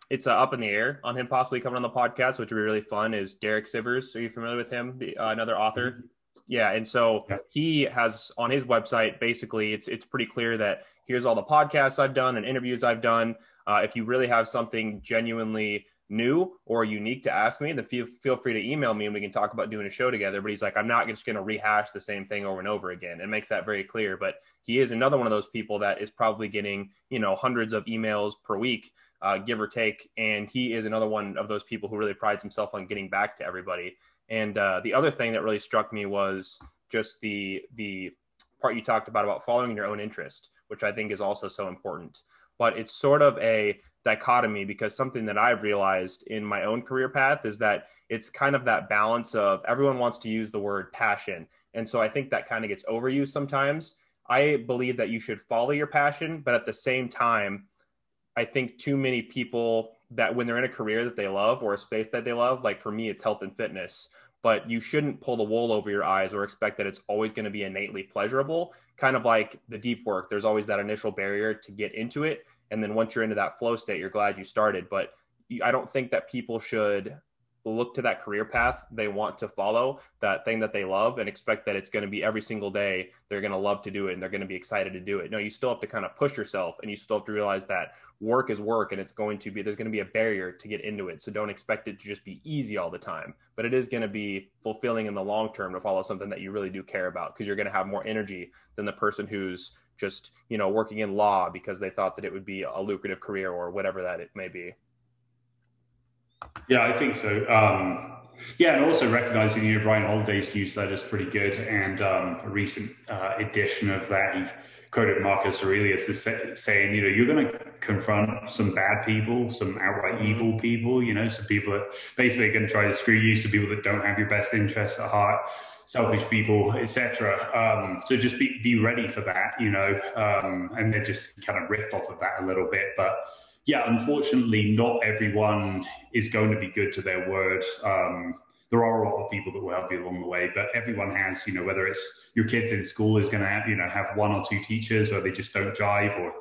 it's up in the air on him possibly coming on the podcast, which would be really fun, is Derek Sivers. Are you familiar with him? Another author? Mm-hmm. Yeah. And so he has on his website, basically, it's pretty clear that here's all the podcasts I've done and interviews I've done. If you really have something genuinely new or unique to ask me, then feel free to email me and we can talk about doing a show together. But he's like, I'm not just going to rehash the same thing over and over again. It makes that very clear. But he is another one of those people that is probably getting, you know, hundreds of emails per week, give or take. And he is another one of those people who really prides himself on getting back to everybody. And the other thing that really struck me was just the part you talked about following your own interest, which I think is also so important. But it's sort of a dichotomy, because something that I've realized in my own career path is that it's kind of that balance of everyone wants to use the word passion. And so I think that kind of gets overused sometimes. I believe that you should follow your passion, but at the same time, I think too many people that when they're in a career that they love or a space that they love, like for me, it's health and fitness, but you shouldn't pull the wool over your eyes or expect that it's always going to be innately pleasurable. Kind of like the deep work, there's always that initial barrier to get into it. And then once you're into that flow state, you're glad you started. But I don't think that people should look to that career path they want to follow, that thing that they love, and expect that it's going to be every single day they're going to love to do it and they're going to be excited to do it. No, you still have to kind of push yourself, and you still have to realize that work is work, and it's going to be, there's going to be a barrier to get into it. So don't expect it to just be easy all the time, but it is going to be fulfilling in the long term to follow something that you really do care about, because you're going to have more energy than the person who's just, you know, working in law because they thought that it would be a lucrative career or whatever that it may be. Yeah, I think so. Yeah, and also recognizing, you know, Ryan Holiday's newsletter is pretty good. And a recent edition of that, he quoted Marcus Aurelius as saying, you know, you're going to confront some bad people, some outright evil people, you know, some people that basically are going to try to screw you, some people that don't have your best interests at heart, selfish people, etc. So just be ready for that, you know, and then just kind of riff off of that a little bit. But yeah, unfortunately, not everyone is going to be good to their word. There are a lot of people that will help you along the way, but everyone has, you know, whether it's your kids in school is going to, you know, have one or two teachers, or they just don't jive, or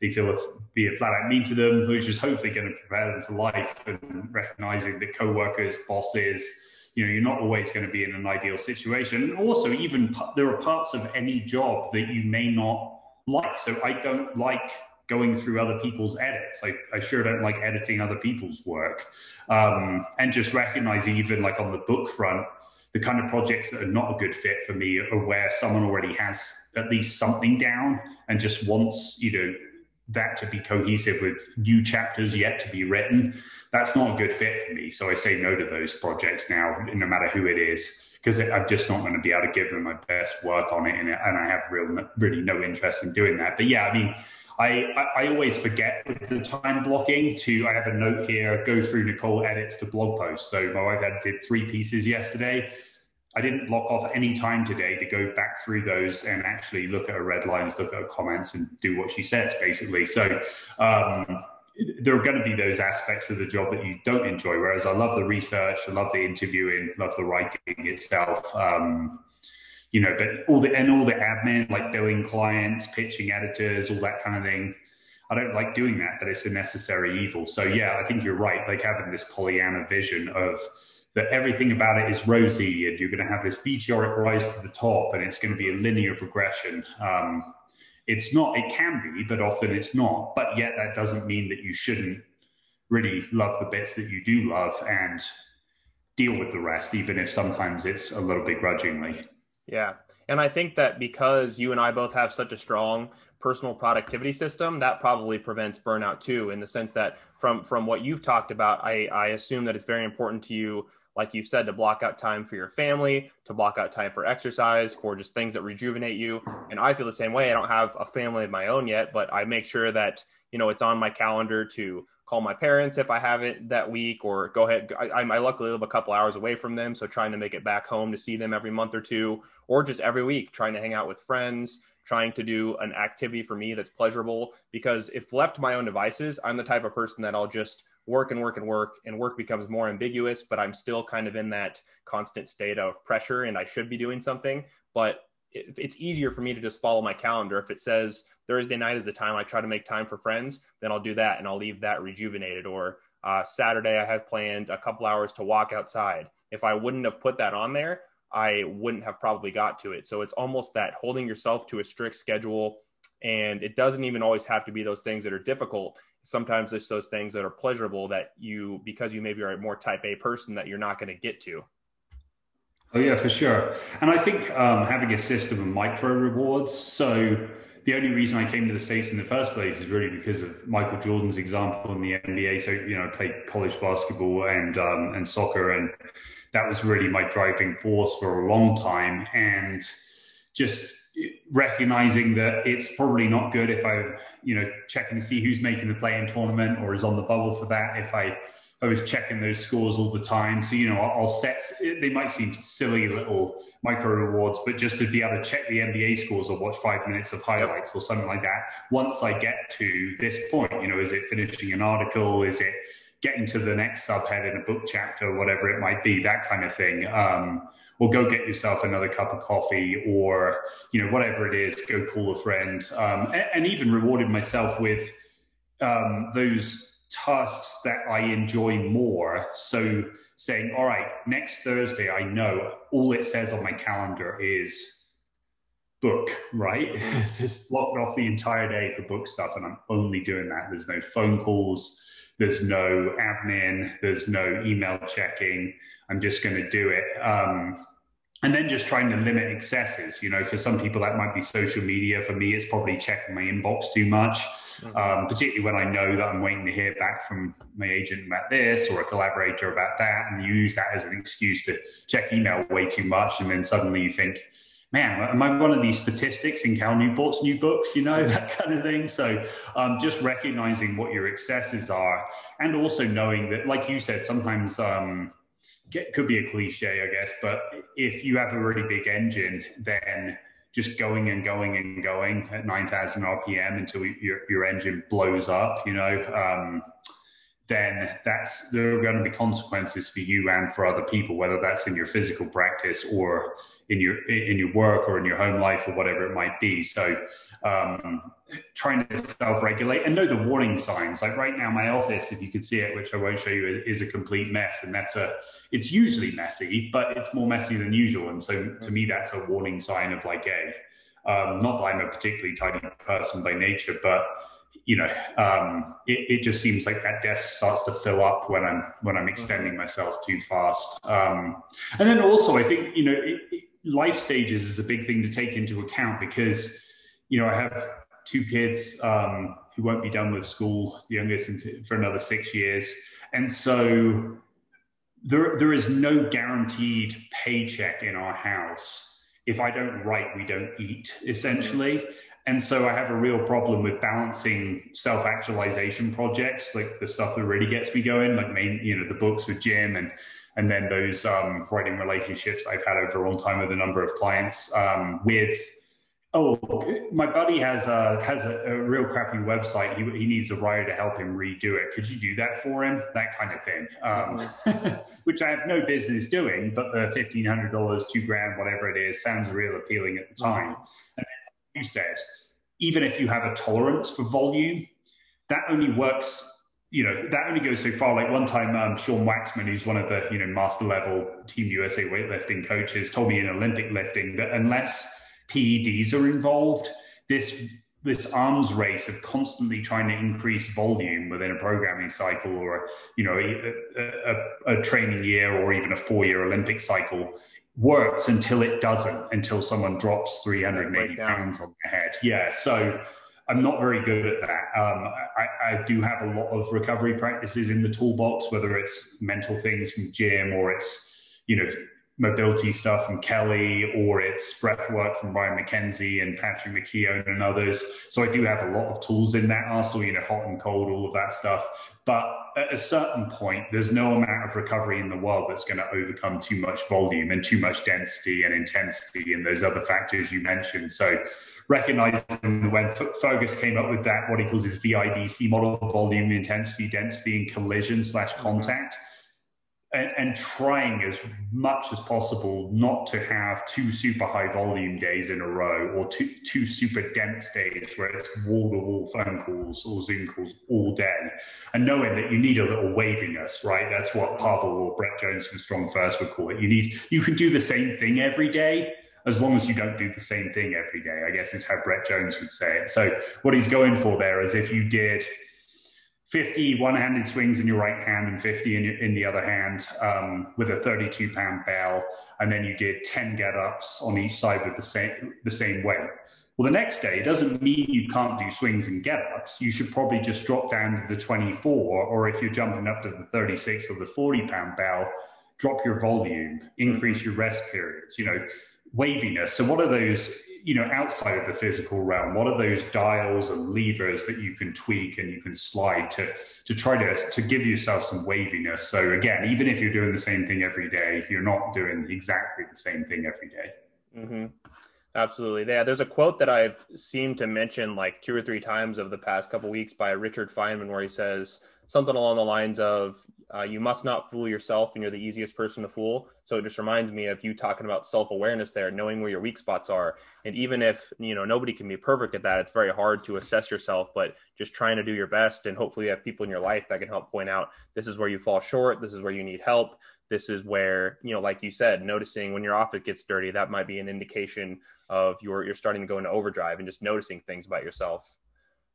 they feel be a flat out mean to them, who's just hopefully going to prepare them for life. And recognizing that coworkers, bosses, you know, you're not always going to be in an ideal situation. And also, even there are parts of any job that you may not like. So I don't like going through other people's edits. I sure don't like editing other people's work. And just recognize, even like on the book front, the kind of projects that are not a good fit for me are where someone already has at least something down and just wants, you know, that to be cohesive with new chapters yet to be written. That's not a good fit for me. So I say no to those projects now, no matter who it is, because I'm just not going to be able to give them my best work on it. And I have really no interest in doing that. But yeah, I mean, I always forget with the time blocking to, I have a note here, go through Nicole edits to blog posts. So my wife did 3 pieces yesterday. I didn't block off any time today to go back through those and actually look at her red lines, look at her comments, and do what she says, basically. So there are going to be those aspects of the job that you don't enjoy, whereas I love the research, I love the interviewing, love the writing itself. You know, but all the admin, like billing clients, pitching editors, all that kind of thing, I don't like doing that, but it's a necessary evil. So yeah, I think you're right. Like having this Pollyanna vision of that everything about it is rosy and you're going to have this meteoric rise to the top and it's going to be a linear progression. It's not, it can be, but often it's not. But yet that doesn't mean that you shouldn't really love the bits that you do love and deal with the rest, even if sometimes it's a little bit grudgingly. Yeah. And I think that because you and I both have such a strong personal productivity system, that probably prevents burnout too, in the sense that from what you've talked about, I assume that it's very important to you, like you've said, to block out time for your family, to block out time for exercise, for just things that rejuvenate you. And I feel the same way. I don't have a family of my own yet, but I make sure that, you know, it's on my calendar to call my parents if I haven't that week, or go ahead. I luckily live a couple hours away from them, so trying to make it back home to see them every month or two, or just every week, trying to hang out with friends, trying to do an activity for me that's pleasurable. Because if left to my own devices, I'm the type of person that I'll just work and work and work, and work becomes more ambiguous, but I'm still kind of in that constant state of pressure and I should be doing something. But it's easier for me to just follow my calendar. If it says Thursday night is the time I try to make time for friends, then I'll do that and I'll leave that rejuvenated. Or Saturday, I have planned a couple hours to walk outside. If I wouldn't have put that on there, I wouldn't have probably got to it. So it's almost that holding yourself to a strict schedule. And it doesn't even always have to be those things that are difficult. Sometimes it's those things that are pleasurable that you, because you maybe are a more type A person, that you're not going to get to. Oh yeah, for sure. And I think having a system of micro rewards. So the only reason I came to the States in the first place is really because of Michael Jordan's example in the NBA. So, you know, I played college basketball and soccer, and that was really my driving force for a long time. And just recognizing that it's probably not good if I, you know, checking to see who's making the play-in tournament or is on the bubble for that. If I was checking those scores all the time. So, you know, I'll set, they might seem silly little micro rewards, but just to be able to check the NBA scores or watch 5 minutes of highlights or something like that. Once I get to this point, you know, is it finishing an article? Is it getting to the next subhead in a book chapter, whatever it might be, that kind of thing. Or go get yourself another cup of coffee, or, you know, whatever it is, go call a friend. And even rewarded myself with those tasks that I enjoy more. So saying, all right, next Thursday, I know all it says on my calendar is book, right? It's just blocked off the entire day for book stuff, and I'm only doing that. There's no phone calls, there's no admin, there's no email checking. I'm just going to do it. And then just trying to limit excesses. You know, for some people that might be social media. For me, it's probably checking my inbox too much, particularly when I know that I'm waiting to hear back from my agent about this or a collaborator about that. And you use that as an excuse to check email way too much. And then suddenly you think, man, am I one of these statistics in Cal Newport's new books, you know, that kind of thing. So just recognizing what your excesses are, and also knowing that, like you said, sometimes could be a cliche, I guess, but if you have a really big engine, then just going and going and going at 9,000 RPM until your engine blows up, you know, then there are going to be consequences for you and for other people, whether that's in your physical practice or in your work or in your home life or whatever it might be. So trying to self-regulate and know the warning signs. Like right now, my office, if you could see it, which I won't show you, is a complete mess. And it's usually messy, but it's more messy than usual. And so to me, that's a warning sign of like, not that I'm a particularly tidy person by nature, but you know, it just seems like that desk starts to fill up when I'm extending myself too fast. And then also I think, you know, life stages is a big thing to take into account because, you know, I have two kids who won't be done with school, the youngest for another 6 years. And so there is no guaranteed paycheck in our house. If I don't write, we don't eat, essentially. And so I have a real problem with balancing self-actualization projects, like the stuff that really gets me going, like you know, the books with Jim and then those writing relationships I've had over a long time with a number of clients with, oh, my buddy has a real crappy website. He needs a writer to help him redo it. Could you do that for him? That kind of thing, which I have no business doing, but the $1,500, $2,000, whatever it is, sounds real appealing at the time. And you said, even if you have a tolerance for volume, that only works, you know, that only goes so far. Like one time, Sean Waxman, who's one of the, you know, master level Team USA weightlifting coaches, told me in Olympic lifting that unless PEDs are involved, this this arms race of constantly trying to increase volume within a programming cycle, or a training year, or even a 4-year Olympic cycle, works until it doesn't, until someone drops 380 pounds on their head. Yeah, so I'm not very good at that. I do have a lot of recovery practices in the toolbox, whether it's mental things from Jim, or it's, mobility stuff from Kelly, or it's breath work from Ryan McKenzie and Patrick McKeown and others. So I do have a lot of tools in that arsenal, hot and cold, all of that stuff. But at a certain point, there's no amount of recovery in the world that's going to overcome too much volume and too much density and intensity and those other factors you mentioned. So recognizing when Fergus came up with that, what he calls his VIDC model, volume, intensity, density, and collision/contact. And trying as much as possible not to have 2 super high volume days in a row, or two super dense days where it's wall-to-wall phone calls or Zoom calls all day. And knowing that you need a little waviness, right? That's what Pavel or Brett Jones from Strong First would call it. You can do the same thing every day, as long as you don't do the same thing every day, I guess is how Brett Jones would say it. So what he's going for there is, if you did 50 one-handed swings in your right hand and 50 in the other hand with a 32-pound bell, and then you did 10 get-ups on each side with the same weight. Well, the next day, it doesn't mean you can't do swings and get-ups. You should probably just drop down to the 24, or if you're jumping up to the 36 or the 40-pound bell, drop your volume, increase your rest periods, waviness. So what are those, outside of the physical realm, what are those dials and levers that you can tweak and you can slide to try to give yourself some waviness? So again, even if you're doing the same thing every day, you're not doing exactly the same thing every day. Mm-hmm. Absolutely. Yeah, there's a quote that I've seemed to mention like 2 or 3 times over the past couple of weeks by Richard Feynman, where he says something along the lines of, you must not fool yourself, and you're the easiest person to fool. So it just reminds me of you talking about self-awareness there, knowing where your weak spots are. And even if, nobody can be perfect at that, it's very hard to assess yourself, but just trying to do your best. And hopefully you have people in your life that can help point out, this is where you fall short. This is where you need help. This is where, like you said, noticing when your office gets dirty, that might be an indication of you're starting to go into overdrive, and just noticing things about yourself.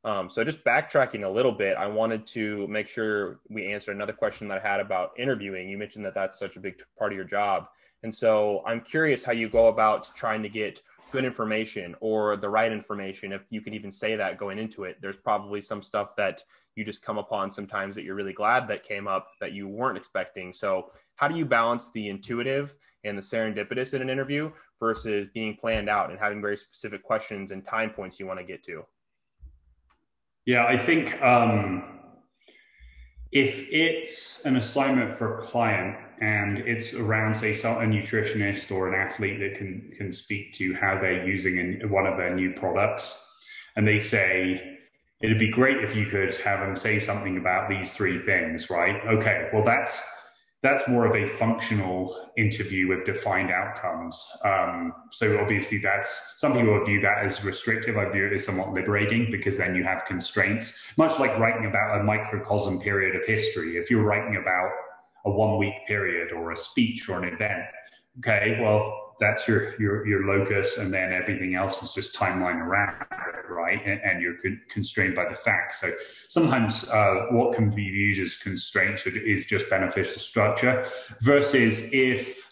So just backtracking a little bit, I wanted to make sure we answered another question that I had about interviewing. You mentioned that that's such a big part of your job. And so I'm curious how you go about trying to get good information, or the right information, if you can even say that going into it. There's probably some stuff that you just come upon sometimes that you're really glad that came up that you weren't expecting. So how do you balance the intuitive and the serendipitous in an interview versus being planned out and having very specific questions and time points you want to get to? Yeah, I think if it's an assignment for a client and it's around, say, a nutritionist or an athlete that can speak to how they're using one of their new products, and they say, it'd be great if you could have them say something about these 3 things, right? Okay, well, that's more of a functional interview with defined outcomes. So obviously some people view that as restrictive. I view it as somewhat liberating, because then you have constraints, much like writing about a microcosm period of history. If you're writing about a 1-week period or a speech or an event, okay, well, that's your locus, and then everything else is just timeline around it, right? And you're constrained by the facts. So sometimes what can be viewed as constraints is just beneficial structure, versus if,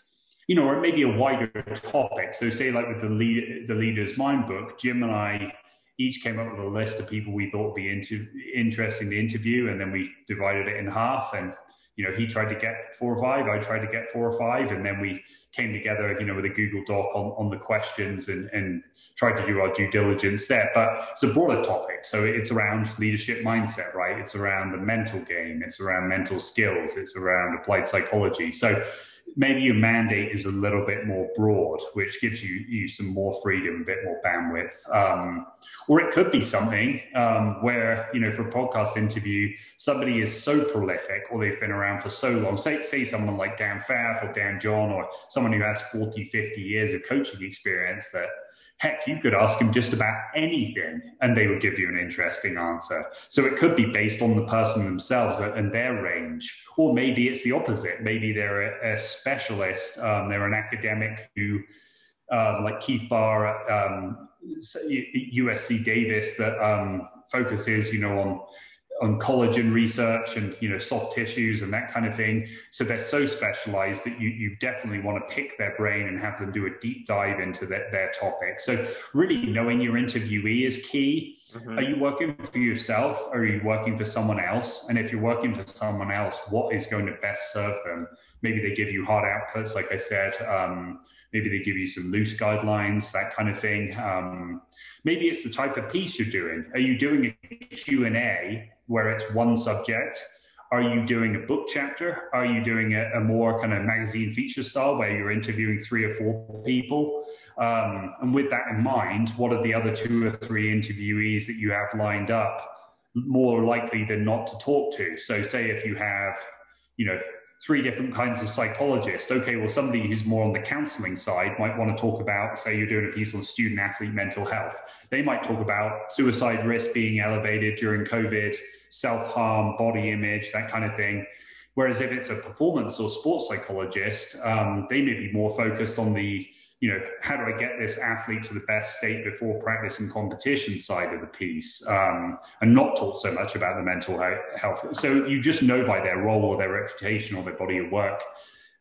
or maybe a wider topic. So say like with the Leader's Mind book, Jim and I each came up with a list of people we thought would be interesting to interview, and then we divided it in half, and he tried to get 4 or 5, I tried to get 4 or 5, and then we came together, with a Google Doc on the questions and tried to do our due diligence there. But it's a broader topic. So it's around leadership mindset, right? It's around the mental game. It's around mental skills. It's around applied psychology. So maybe your mandate is a little bit more broad, which gives you some more freedom, a bit more bandwidth. Or it could be something where, for a podcast interview, somebody is so prolific, or they've been around for so long, say someone like Dan Pfaff or Dan John, or someone who has 40, 50 years of coaching experience, that heck, you could ask them just about anything and they would give you an interesting answer. So it could be based on the person themselves and their range, or maybe it's the opposite. Maybe they're a specialist, they're an academic who, like Keith Barr USC Davis that focuses, you know, on collagen research and, you know, soft tissues and that kind of thing. So they're so specialized that you definitely want to pick their brain and have them do a deep dive into their topic. So really knowing your interviewee is key. Mm-hmm. Are you working for yourself or are you working for someone else? And if you're working for someone else, what is going to best serve them? Maybe they give you hard outputs, like I said. Maybe they give you some loose guidelines, that kind of thing. Maybe it's the type of piece you're doing. Are you doing a Q&A where it's one subject? Are you doing a book chapter? Are you doing a more kind of magazine feature style where you're interviewing 3 or 4 people? And with that in mind, what are the other 2 or 3 interviewees that you have lined up more likely than not to talk to? So say if you have, you know, 3 different kinds of psychologists, okay, well, somebody who's more on the counseling side might want to talk about, say you're doing a piece on student athlete mental health. They might talk about suicide risk being elevated during COVID, self-harm, body image, that kind of thing. Whereas if it's a performance or sports psychologist, they may be more focused on the, you know, how do I get this athlete to the best state before practice and competition side of the piece, and not talk so much about the mental health. So you just know by their role or their reputation or their body of work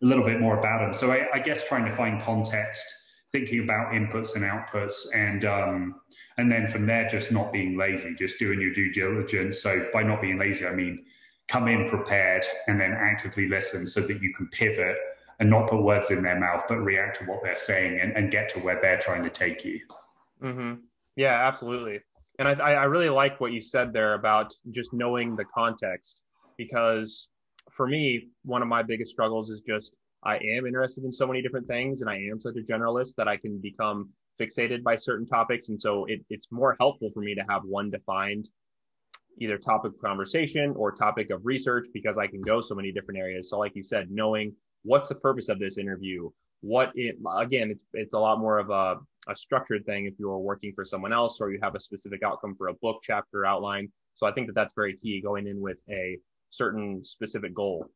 a little bit more about them. So I guess trying to find context, thinking about inputs and outputs, and then from there, just not being lazy, just doing your due diligence. So by not being lazy, I mean, come in prepared and then actively listen so that you can pivot and not put words in their mouth, but react to what they're saying and get to where they're trying to take you. Mm-hmm. Yeah, absolutely. And I really like what you said there about just knowing the context, because for me, one of my biggest struggles is just, I am interested in so many different things and I am such a generalist that I can become fixated by certain topics. And so it's more helpful for me to have one defined either topic of conversation or topic of research, because I can go so many different areas. So like you said, knowing what's the purpose of this interview, again, it's a lot more of a structured thing if you're working for someone else or you have a specific outcome for a book chapter outline. So I think that that's very key, going in with a certain specific goal.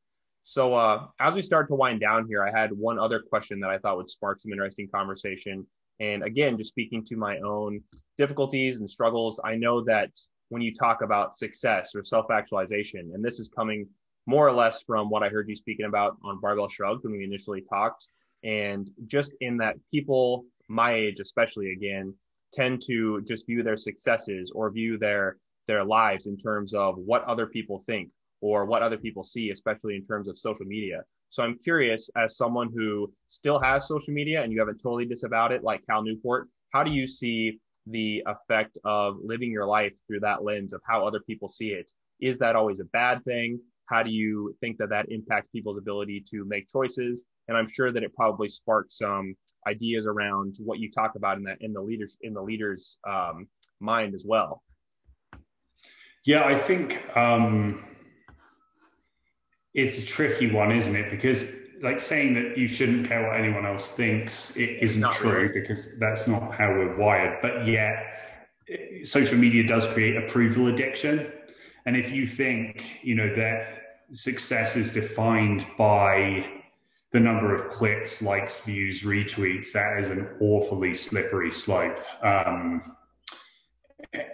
So as we start to wind down here, I had one other question that I thought would spark some interesting conversation. And again, just speaking to my own difficulties and struggles, I know that when you talk about success or self-actualization, and this is coming more or less from what I heard you speaking about on Barbell Shrugged when we initially talked, and just in that people my age, especially again, tend to just view their successes or view their lives in terms of what other people think or what other people see, especially in terms of social media. So I'm curious, as someone who still has social media and you haven't totally disavowed it like Cal Newport, how do you see the effect of living your life through that lens of how other people see it? Is that always a bad thing? How do you think that that impacts people's ability to make choices? And I'm sure that it probably sparked some ideas around what you talk about in the leader's mind as well. Yeah, I think it's a tricky one, isn't it? Because like saying that you shouldn't care what anyone else thinks, it isn't true, because that's not how we're wired. But yet, social media does create approval addiction. And if you think, you know, that success is defined by the number of clicks, likes, views, retweets, that is an awfully slippery slope.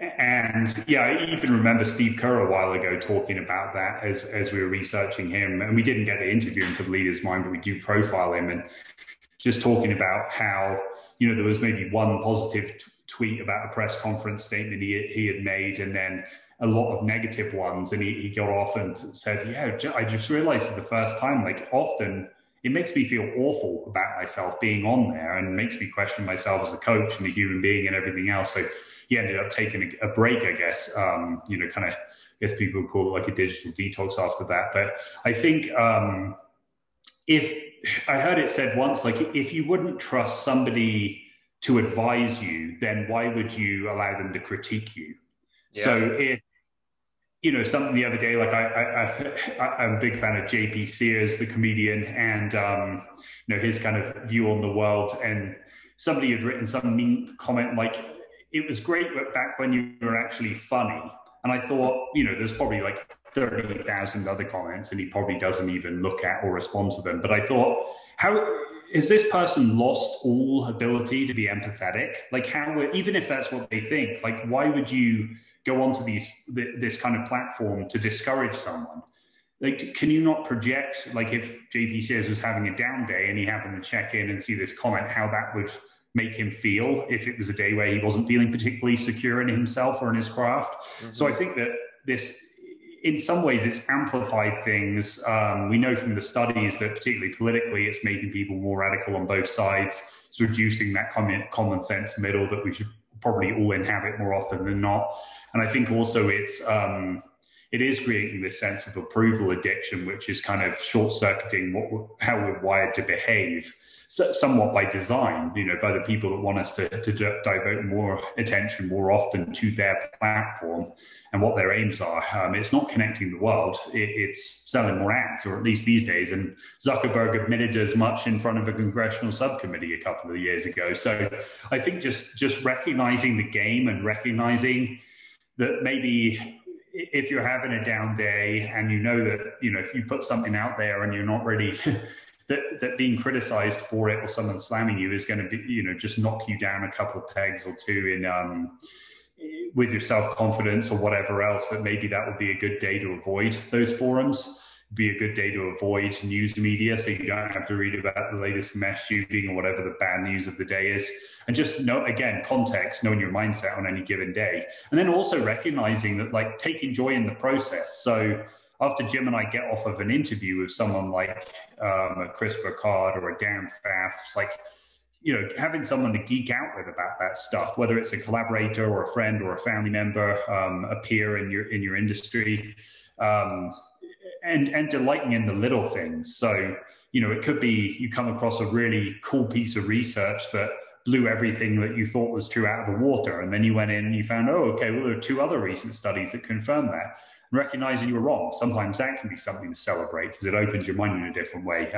And yeah, I even remember Steve Kerr a while ago talking about that as we were researching him, and we didn't get to interview him for The Leader's Mind, but we do profile him, and just talking about how, you know, there was maybe one positive tweet about a press conference statement he had made, and then a lot of negative ones, and he got off and said, yeah, I just realized for the first time, like, often it makes me feel awful about myself being on there and makes me question myself as a coach and a human being and everything else. So he ended up taking a break, I guess, you know, kind of, I guess people would call it like a digital detox after that. But I think if I heard it said once, like, if you wouldn't trust somebody to advise you, then why would you allow them to critique you? Yeah. So if, you know, something the other day, like I'm a big fan of JP Sears, the comedian, and, you know, his kind of view on the world. And somebody had written some mean comment like, it was great back when you were actually funny. And I thought, you know, there's probably like 30,000 other comments and he probably doesn't even look at or respond to them. But I thought, how is this person lost all ability to be empathetic? Like, how, even if that's what they think, like, why would you go onto this kind of platform to discourage someone? Like, can you not project, like, if JP Sears was having a down day and he happened to check in and see this comment, how that would make him feel if it was a day where he wasn't feeling particularly secure in himself or in his craft? Mm-hmm. So I think that this, in some ways, it's amplified things. We know from the studies that particularly politically, it's making people more radical on both sides. It's reducing that common sense middle that we should probably all inhabit more often than not. And I think also it's, it is creating this sense of approval addiction, which is kind of short-circuiting how we're wired to behave, so, somewhat by design, you know, by the people that want us to devote more attention more often to their platform and what their aims are. It's not connecting the world, it's selling more ads, or at least these days. And Zuckerberg admitted as much in front of a congressional subcommittee a couple of years ago. So I think just recognizing the game and recognizing that maybe if you're having a down day and you know that, you know, if you put something out there and you're not ready, that being criticized for it or someone slamming you is going to be, you know, just knock you down a couple of pegs or two in with your self-confidence or whatever else, that maybe that would be a good day to avoid those forums, be a good day to avoid news media, so you don't have to read about the latest mass shooting or whatever the bad news of the day is. And just know, again, context, knowing your mindset on any given day. And then also recognizing that, like, taking joy in the process. So after Jim and I get off of an interview with someone like a Chris Burkhardt or a Dan Pfaff, it's like, you know, having someone to geek out with about that stuff, whether it's a collaborator or a friend or a family member, a peer in your industry, and delighting in the little things. So, you know, it could be you come across a really cool piece of research that blew everything that you thought was true out of the water, and then you went in and you found, oh, okay, well, there are two other recent studies that confirm that. And recognizing you were wrong, sometimes that can be something to celebrate because it opens your mind in a different way.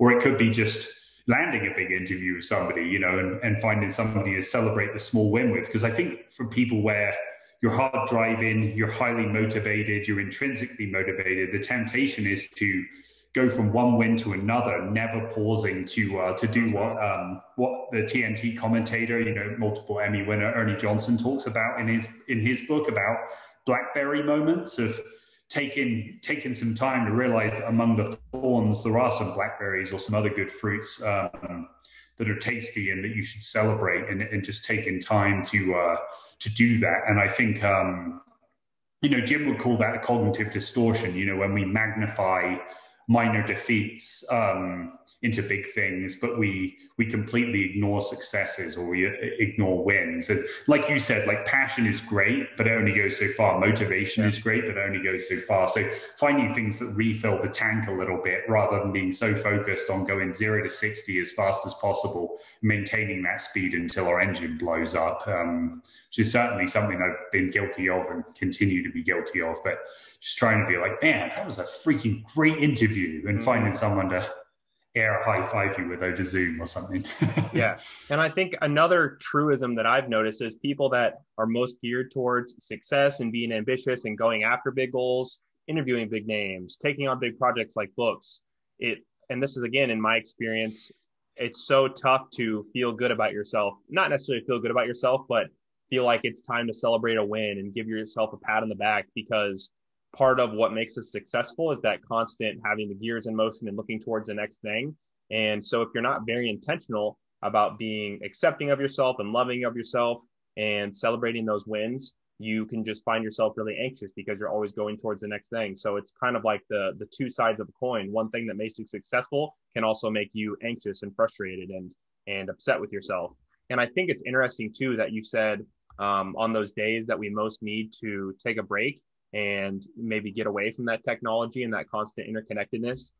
Or it could be just landing a big interview with somebody, you know, and finding somebody to celebrate the small win with. Because I think for people where you're hard driving, you're highly motivated, you're intrinsically motivated, the temptation is to go from one win to another, never pausing to do what the TNT commentator, you know, multiple Emmy winner Ernie Johnson talks about in his book about BlackBerry moments of taking some time to realize that among the thorns, there are some blackberries or some other good fruits that are tasty and that you should celebrate, and just taking time to do that. And I think, you know, Jim would call that a cognitive distortion, you know, when we magnify minor defeats into big things, but we completely ignore successes, or we ignore wins. And like you said, like, passion is great, but it only goes so far. Motivation is great, but it only goes so far. So finding things that refill the tank a little bit, rather than being so focused on going 0 to 60 as fast as possible, maintaining that speed until our engine blows up, which is certainly something I've been guilty of and continue to be guilty of. But just trying to be like, man, that was a freaking great interview, and finding someone to air high-five you with over Zoom or something. Yeah. And I think another truism that I've noticed is people that are most geared towards success and being ambitious and going after big goals, interviewing big names, taking on big projects like books. And this is, again, in my experience, it's so tough to feel good about yourself, not necessarily feel good about yourself, but feel like it's time to celebrate a win and give yourself a pat on the back, because part of what makes us successful is that constant having the gears in motion and looking towards the next thing. And so if you're not very intentional about being accepting of yourself and loving of yourself and celebrating those wins, you can just find yourself really anxious because you're always going towards the next thing. So it's kind of like the two sides of a coin. One thing that makes you successful can also make you anxious and frustrated and upset with yourself. And I think it's interesting too that you said on those days that we most need to take a break and maybe get away from that technology and that constant interconnectedness.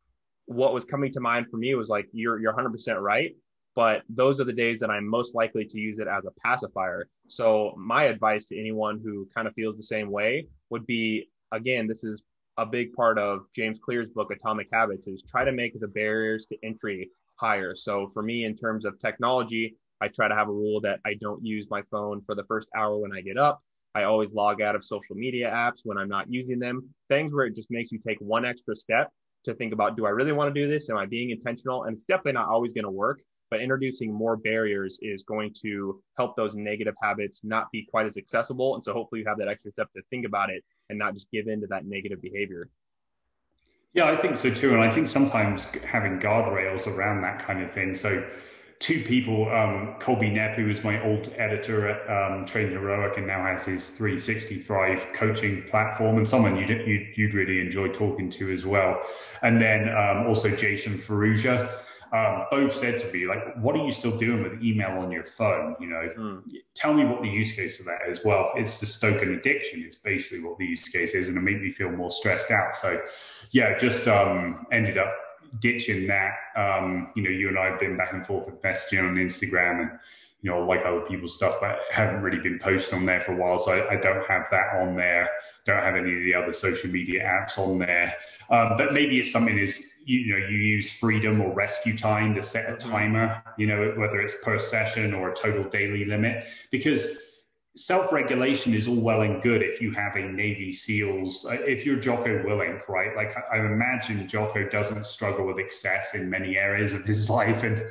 What was coming to mind for me was like, you're 100% right, but those are the days that I'm most likely to use it as a pacifier. So my advice to anyone who kind of feels the same way would be, again, this is a big part of James Clear's book, Atomic Habits, is try to make the barriers to entry higher. So for me, in terms of technology, I try to have a rule that I don't use my phone for the first hour when I get up. I always log out of social media apps when I'm not using them, things where it just makes you take one extra step to think about, do I really want to do this? Am I being intentional? And it's definitely not always going to work, but introducing more barriers is going to help those negative habits not be quite as accessible. And so hopefully you have that extra step to think about it and not just give in to that negative behavior. Yeah, I think so too. And I think sometimes having guardrails around that kind of thing. So two people, Colby Knepp, who was my old editor at Train Heroic and now has his 365 coaching platform, and someone you'd really enjoy talking to as well. And then also Jason Ferrugia, both said to me, like, what are you still doing with email on your phone? You know, tell me what the use case of that is. Well, it's to stoke an addiction. It's basically what the use case is, and it made me feel more stressed out. So yeah, just ended up ditching that. You know, you and I have been back and forth with messaging on Instagram and, you know, like other people's stuff, but haven't really been posting on there for a while. So I don't have that on there. Don't have any of the other social media apps on there. But maybe it's something is, you know, you use freedom or rescue time to set a timer, you know, whether it's per session or a total daily limit, because self-regulation is all well and good if you have a Navy SEALs, if you're Jocko Willink, right? Like, I imagine Jocko doesn't struggle with excess in many areas of his life. And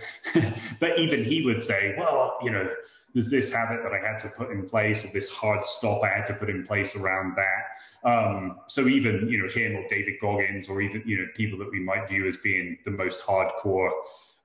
but even he would say, well, you know, there's this habit that I had to put in place, or this hard stop I had to put in place around that. So even, you know, him or David Goggins, or even, you know, people that we might view as being the most hardcore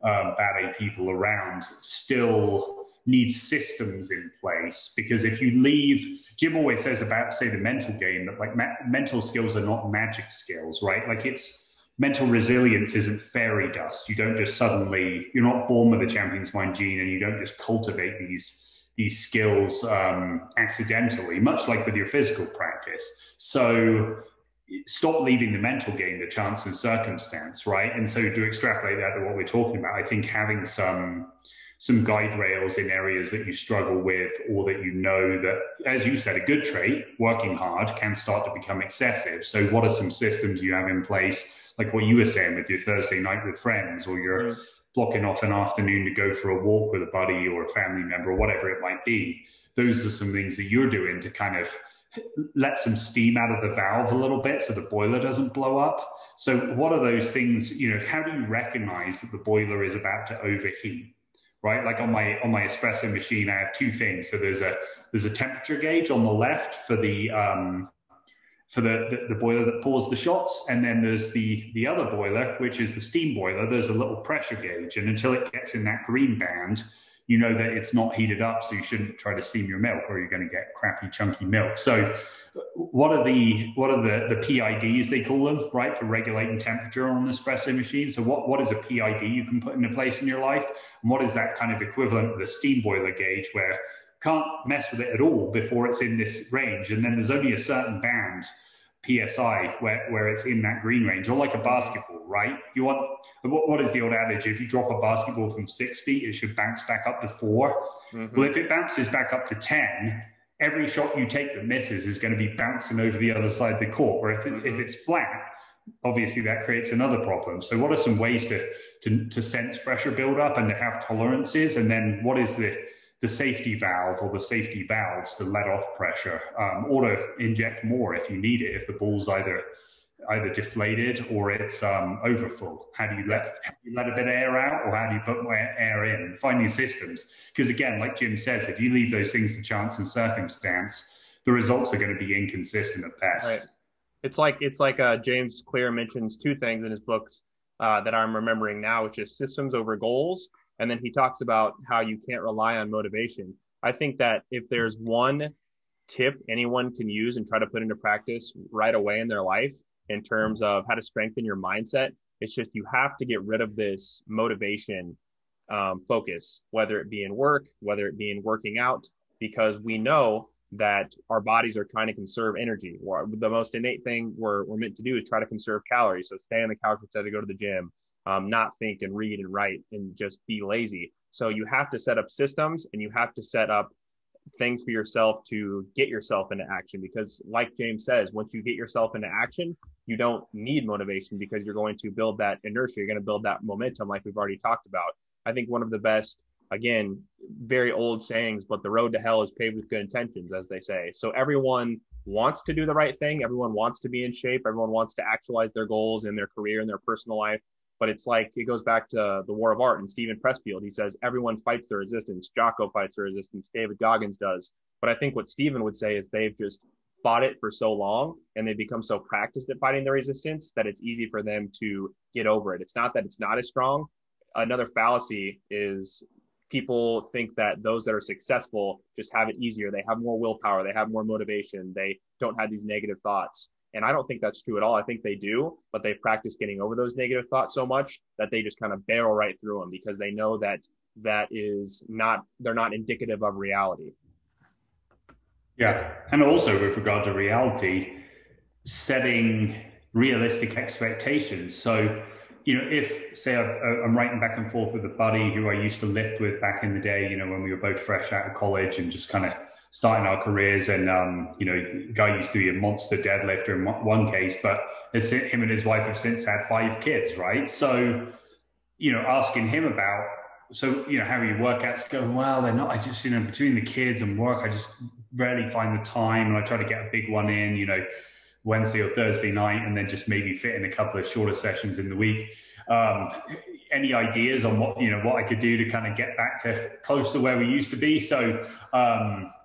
ballet people around still needs systems in place. Because if you leave, Jim always says about, say, the mental game, that like mental skills are not magic skills, right? Like, it's mental resilience isn't fairy dust. You don't just suddenly, you're not born with a champion's mind gene, and you don't just cultivate these skills accidentally, much like with your physical practice. So stop leaving the mental game to chance and circumstance, right? And so to extrapolate that to what we're talking about, I think having some guide rails in areas that you struggle with, or that you know that, as you said, a good trait, working hard, can start to become excessive. So what are some systems you have in place, like what you were saying with your Thursday night with friends, or you're blocking off an afternoon to go for a walk with a buddy or a family member, or whatever it might be. Those are some things that you're doing to kind of let some steam out of the valve a little bit so the boiler doesn't blow up. So what are those things, you know, how do you recognize that the boiler is about to overheat? Right, like on my espresso machine, I have two things. So there's a temperature gauge on the left for the boiler that pours the shots, and then there's the other boiler, which is the steam boiler. There's a little pressure gauge, and until it gets in that green band, you know that it's not heated up, so you shouldn't try to steam your milk, or you're going to get crappy chunky milk. So what are the PIDs, they call them, right, for regulating temperature on an espresso machine? So what is a PID you can put into place in your life, and what is that kind of equivalent of the steam boiler gauge, where you can't mess with it at all before it's in this range, and then there's only a certain band PSI where it's in that green range? Or like a basketball, right? You want, what is the old adage? If you drop a basketball from 6 feet, it should bounce back up to 4. Mm-hmm. Well, if it bounces back up to 10, every shot you take that misses is going to be bouncing over the other side of the court. Or if it's flat, obviously that creates another problem. So what are some ways to sense pressure buildup and to have tolerances? And then what is the safety valve, or the safety valves, to let off pressure, or to inject more if you need it, if the ball's either deflated or it's overfull? How do you let a bit of air out, or how do you put more air in? Finding systems, because again, like Jim says, if you leave those things to chance and circumstance, the results are going to be inconsistent at best. Right. It's like James Clear mentions two things in his books that I'm remembering now, which is systems over goals. And then he talks about how you can't rely on motivation. I think that if there's one tip anyone can use and try to put into practice right away in their life in terms of how to strengthen your mindset, it's just you have to get rid of this motivation focus, whether it be in work, whether it be in working out, because we know that our bodies are trying to conserve energy. The most innate thing we're meant to do is try to conserve calories. So stay on the couch instead of go to the gym. Not think and read and write and just be lazy. So you have to set up systems, and you have to set up things for yourself to get yourself into action. Because like James says, once you get yourself into action, you don't need motivation, because you're going to build that inertia. You're going to build that momentum, like we've already talked about. I think one of the best again, very old sayings, but the road to hell is paved with good intentions, as they say. So everyone wants to do the right thing. Everyone wants to be in shape. Everyone wants to actualize their goals in their career and their personal life. But it's like, it goes back to The War of Art and Stephen Pressfield. He says, everyone fights their resistance. Jocko fights their resistance. David Goggins does. But I think what Stephen would say is they've just fought it for so long and they've become so practiced at fighting their resistance that it's easy for them to get over it. It's not that it's not as strong. Another fallacy is people think that those that are successful just have it easier. They have more willpower. They have more motivation. They don't have these negative thoughts. And I don't think that's true at all. I think they do, but they've practiced getting over those negative thoughts so much that they just kind of barrel right through them because they know that that is not, they're not indicative of reality. Yeah. And also with regard to reality, setting realistic expectations. So, you know, if say I'm writing back and forth with a buddy who I used to lift with back in the day, you know, when we were both fresh out of college and just kind of starting our careers, and you know, the guy used to be a monster deadlifter in one case, but him and his wife have since had 5 kids, right? So, you know, asking him about, so, you know, how are your workouts going? Well, they're not, I just, you know, between the kids and work, I just rarely find the time, and I try to get a big one in, you know, Wednesday or Thursday night, and then just maybe fit in a couple of shorter sessions in the week. Any ideas on what, you know, what I could do to kind of get back to close to where we used to be? So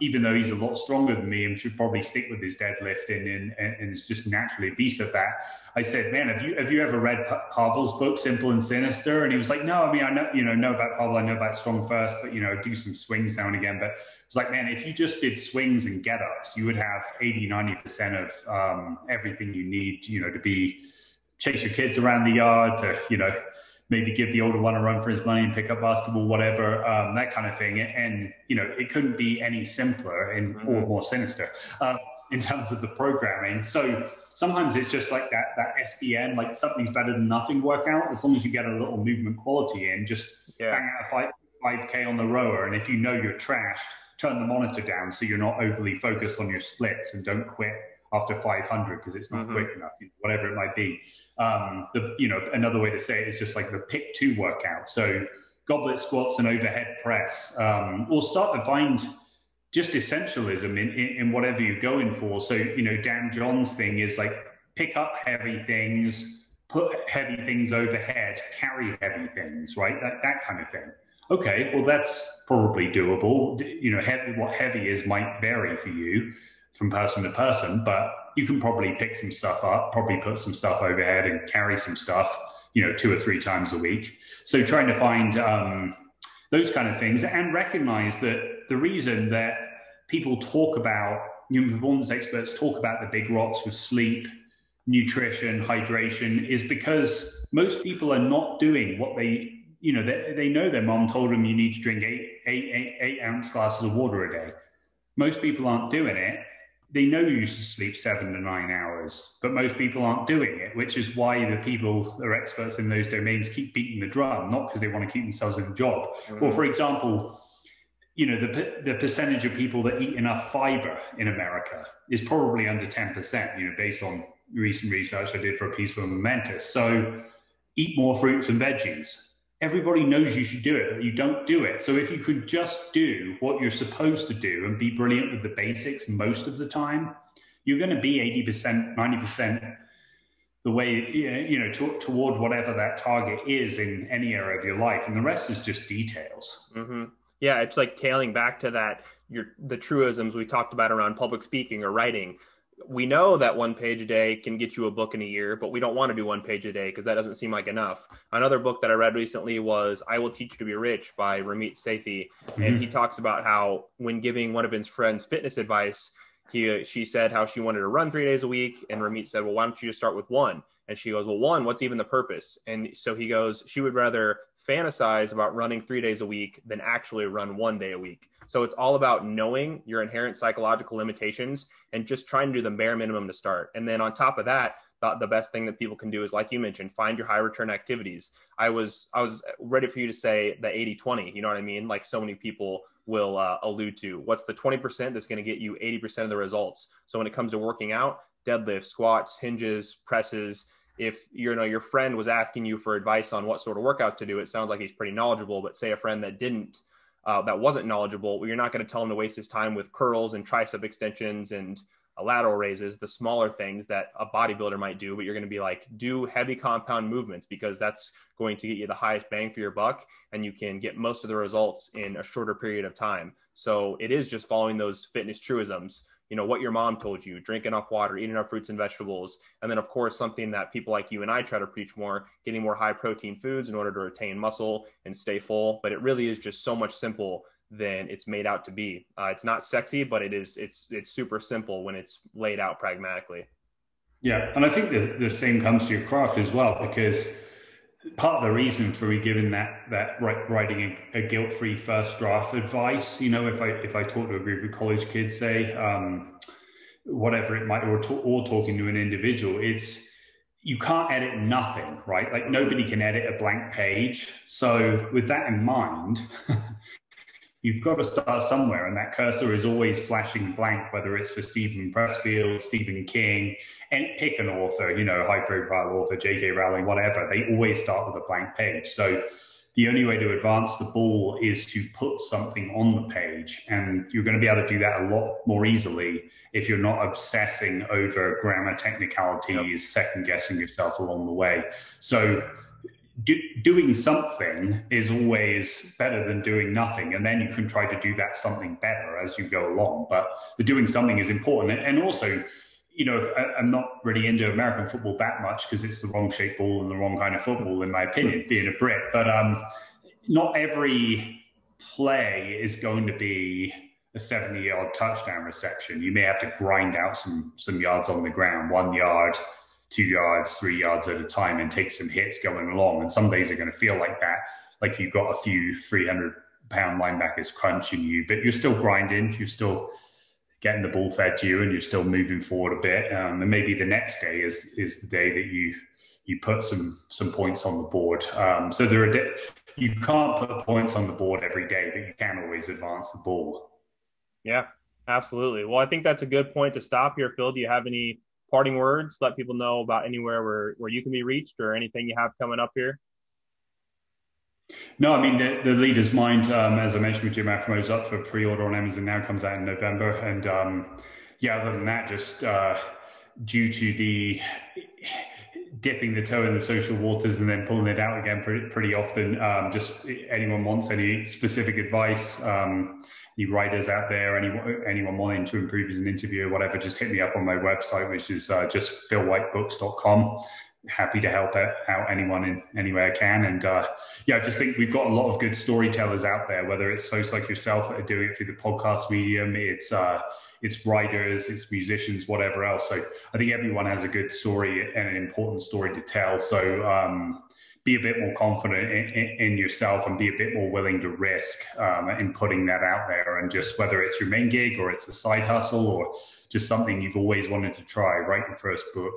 even though he's a lot stronger than me and should probably stick with his deadlifting and is just naturally a beast at that, I said, man, have you ever read Pavel's book, Simple and Sinister? And he was like, no, I mean, I know, you know about Pavel, I know about Strong First, but, you know, I do some swings now and again. But it's like, man, if you just did swings and get ups, you would have 80, 90% of everything you need, you know, to be, chase your kids around the yard, to, you know, maybe give the older one a run for his money and pick up basketball, whatever, that kind of thing. And, you know, it couldn't be any simpler and or more sinister in terms of the programming. So sometimes it's just like that SBN, like something's better than nothing workout, as long as you get a little movement quality in, just bang out a 5K on the rower. And if you know you're trashed, turn the monitor down so you're not overly focused on your splits and don't quit after 500 because it's not quick enough, whatever it might be. You know, another way to say it is just like the pick 2 workout. So goblet squats and overhead press, or start to find just essentialism in whatever you're going for. So, you know, Dan John's thing is like pick up heavy things, put heavy things overhead, carry heavy things, right? That kind of thing. Okay, well, that's probably doable. You know, what heavy is might vary for you from person to person, but you can probably pick some stuff up, probably put some stuff overhead and carry some stuff, you know, 2 or 3 times a week. So trying to find those kind of things, and recognize that the reason that people talk about, human performance experts talk about the big rocks with sleep, nutrition, hydration, is because most people are not doing what they, you know, they know their mom told them you need to drink 8 ounce glasses of water a day. Most people aren't doing it. They know you should sleep 7 to 9 hours, but most people aren't doing it, which is why the people who are experts in those domains keep beating the drum, not because they want to keep themselves in a job. Or for example, you know, the percentage of people that eat enough fiber in America is probably under 10%, you know, based on recent research I did for a piece for Momentous. So eat more fruits and veggies. Everybody knows you should do it, but you don't do it. So if you could just do what you're supposed to do and be brilliant with the basics most of the time, you're going to be 80%, 90% the way, you know, toward whatever that target is in any area of your life. And the rest is just details. Yeah, it's like tailing back to that, the truisms we talked about around public speaking or writing. We know that 1 page a day can get you a book in a year, but we don't want to do 1 page a day because that doesn't seem like enough. Another book that I read recently was I Will Teach You to Be Rich by Ramit Sethi. And he talks about how when giving one of his friends fitness advice, she said how she wanted to run 3 days a week. And Ramit said, well, why don't you just start with 1? And she goes, well, 1, what's even the purpose? And so he goes, she would rather fantasize about running 3 days a week than actually run 1 day a week. So it's all about knowing your inherent psychological limitations and just trying to do the bare minimum to start. And then on top of that, the best thing that people can do is, like you mentioned, find your high return activities. I was ready for you to say the 80-20, you know what I mean? Like so many people will allude to. What's the 20% that's going to get you 80% of the results? So when it comes to working out, deadlifts, squats, hinges, presses. If you know your friend was asking you for advice on what sort of workouts to do, it sounds like he's pretty knowledgeable, but say a friend that didn't that wasn't knowledgeable, you're not going to tell him to waste his time with curls and tricep extensions and lateral raises, the smaller things that a bodybuilder might do, but you're going to be like, do heavy compound movements, because that's going to get you the highest bang for your buck, and you can get most of the results in a shorter period of time. So it is just following those fitness truisms, you know, what your mom told you, drink enough water, eat enough fruits and vegetables. And then of course, something that people like you and I try to preach more, getting more high protein foods in order to retain muscle and stay full. But it really is just so much simpler than it's made out to be. It's not sexy, but it is, it's super simple when it's laid out pragmatically. Yeah. And I think the same comes to your craft as well, because part of the reason for me giving that writing a guilt-free first draft advice, you know, if I talk to a group of college kids, say, whatever it might, or talking to an individual, it's, you can't edit nothing, right? Like nobody can edit a blank page. So with that in mind, you've got to start somewhere, and that cursor is always flashing blank, whether it's for Stephen Pressfield, Stephen King, and pick an author, you know, high profile author, J.K. Rowling, whatever. They always start with a blank page. So the only way to advance the ball is to put something on the page, and you're going to be able to do that a lot more easily if you're not obsessing over grammar technicalities, second guessing yourself along the way. So doing something is always better than doing nothing, and then you can try to do that something better as you go along. But the doing something is important. And also, you know, I'm not really into American football that much because it's the wrong shape ball and the wrong kind of football, in my opinion, being a Brit. But not every play is going to be a 70-yard touchdown reception. You may have to grind out some yards on the ground, 1 yard, 2 yards, 3 yards at a time, and take some hits going along. And some days are going to feel like that, like you've got a few 300-pound linebackers crunching you, but you're still grinding, you're still getting the ball fed to you, and you're still moving forward a bit. And maybe the next day is the day that you put some points on the board. So there are, you can't put points on the board every day, but you can always advance the ball. Yeah, absolutely. Well, I think that's a good point to stop here, Phil. Do you have any parting words, let people know about anywhere where you can be reached, or anything you have coming up here? No, I mean, the Leader's Mind, as I mentioned with Jim Afremow, is up for pre-order on Amazon now, comes out in November. And yeah, other than that, just due to the dipping the toe in the social waters and then pulling it out again pretty often, just anyone wants any specific advice, any writers out there, anyone wanting to improve as an interviewer, whatever, just hit me up on my website, which is just philwhitebooks.com. Happy to help out anyone in any way I can. And yeah, I just think we've got a lot of good storytellers out there, whether it's folks like yourself that are doing it through the podcast medium, it's writers, it's musicians, whatever else. So I think everyone has a good story and an important story to tell. So be a bit more confident in yourself, and be a bit more willing to risk in putting that out there. And just whether it's your main gig or it's a side hustle or just something you've always wanted to try, write your first book,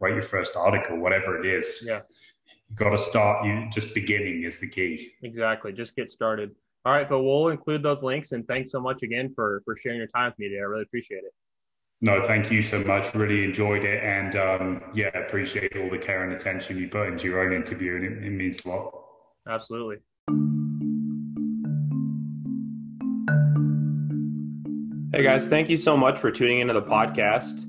write your first article, whatever it is. Yeah, you got to start. You just beginning is the key. Exactly. Just get started. All right, so we'll include those links. And thanks so much again for sharing your time with me today. I really appreciate it. No, thank you so much. Really enjoyed it. And yeah, appreciate all the care and attention you put into your own interview. And it means a lot. Absolutely. Hey guys, thank you so much for tuning into the podcast.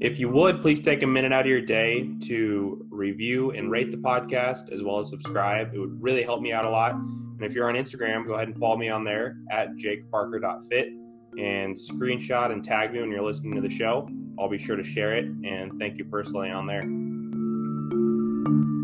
If you would, please take a minute out of your day to review and rate the podcast, as well as subscribe. It would really help me out a lot. And if you're on Instagram, go ahead and follow me on there at jakeparker.fit. And screenshot and tag me when you're listening to the show. I'll be sure to share it and thank you personally on there.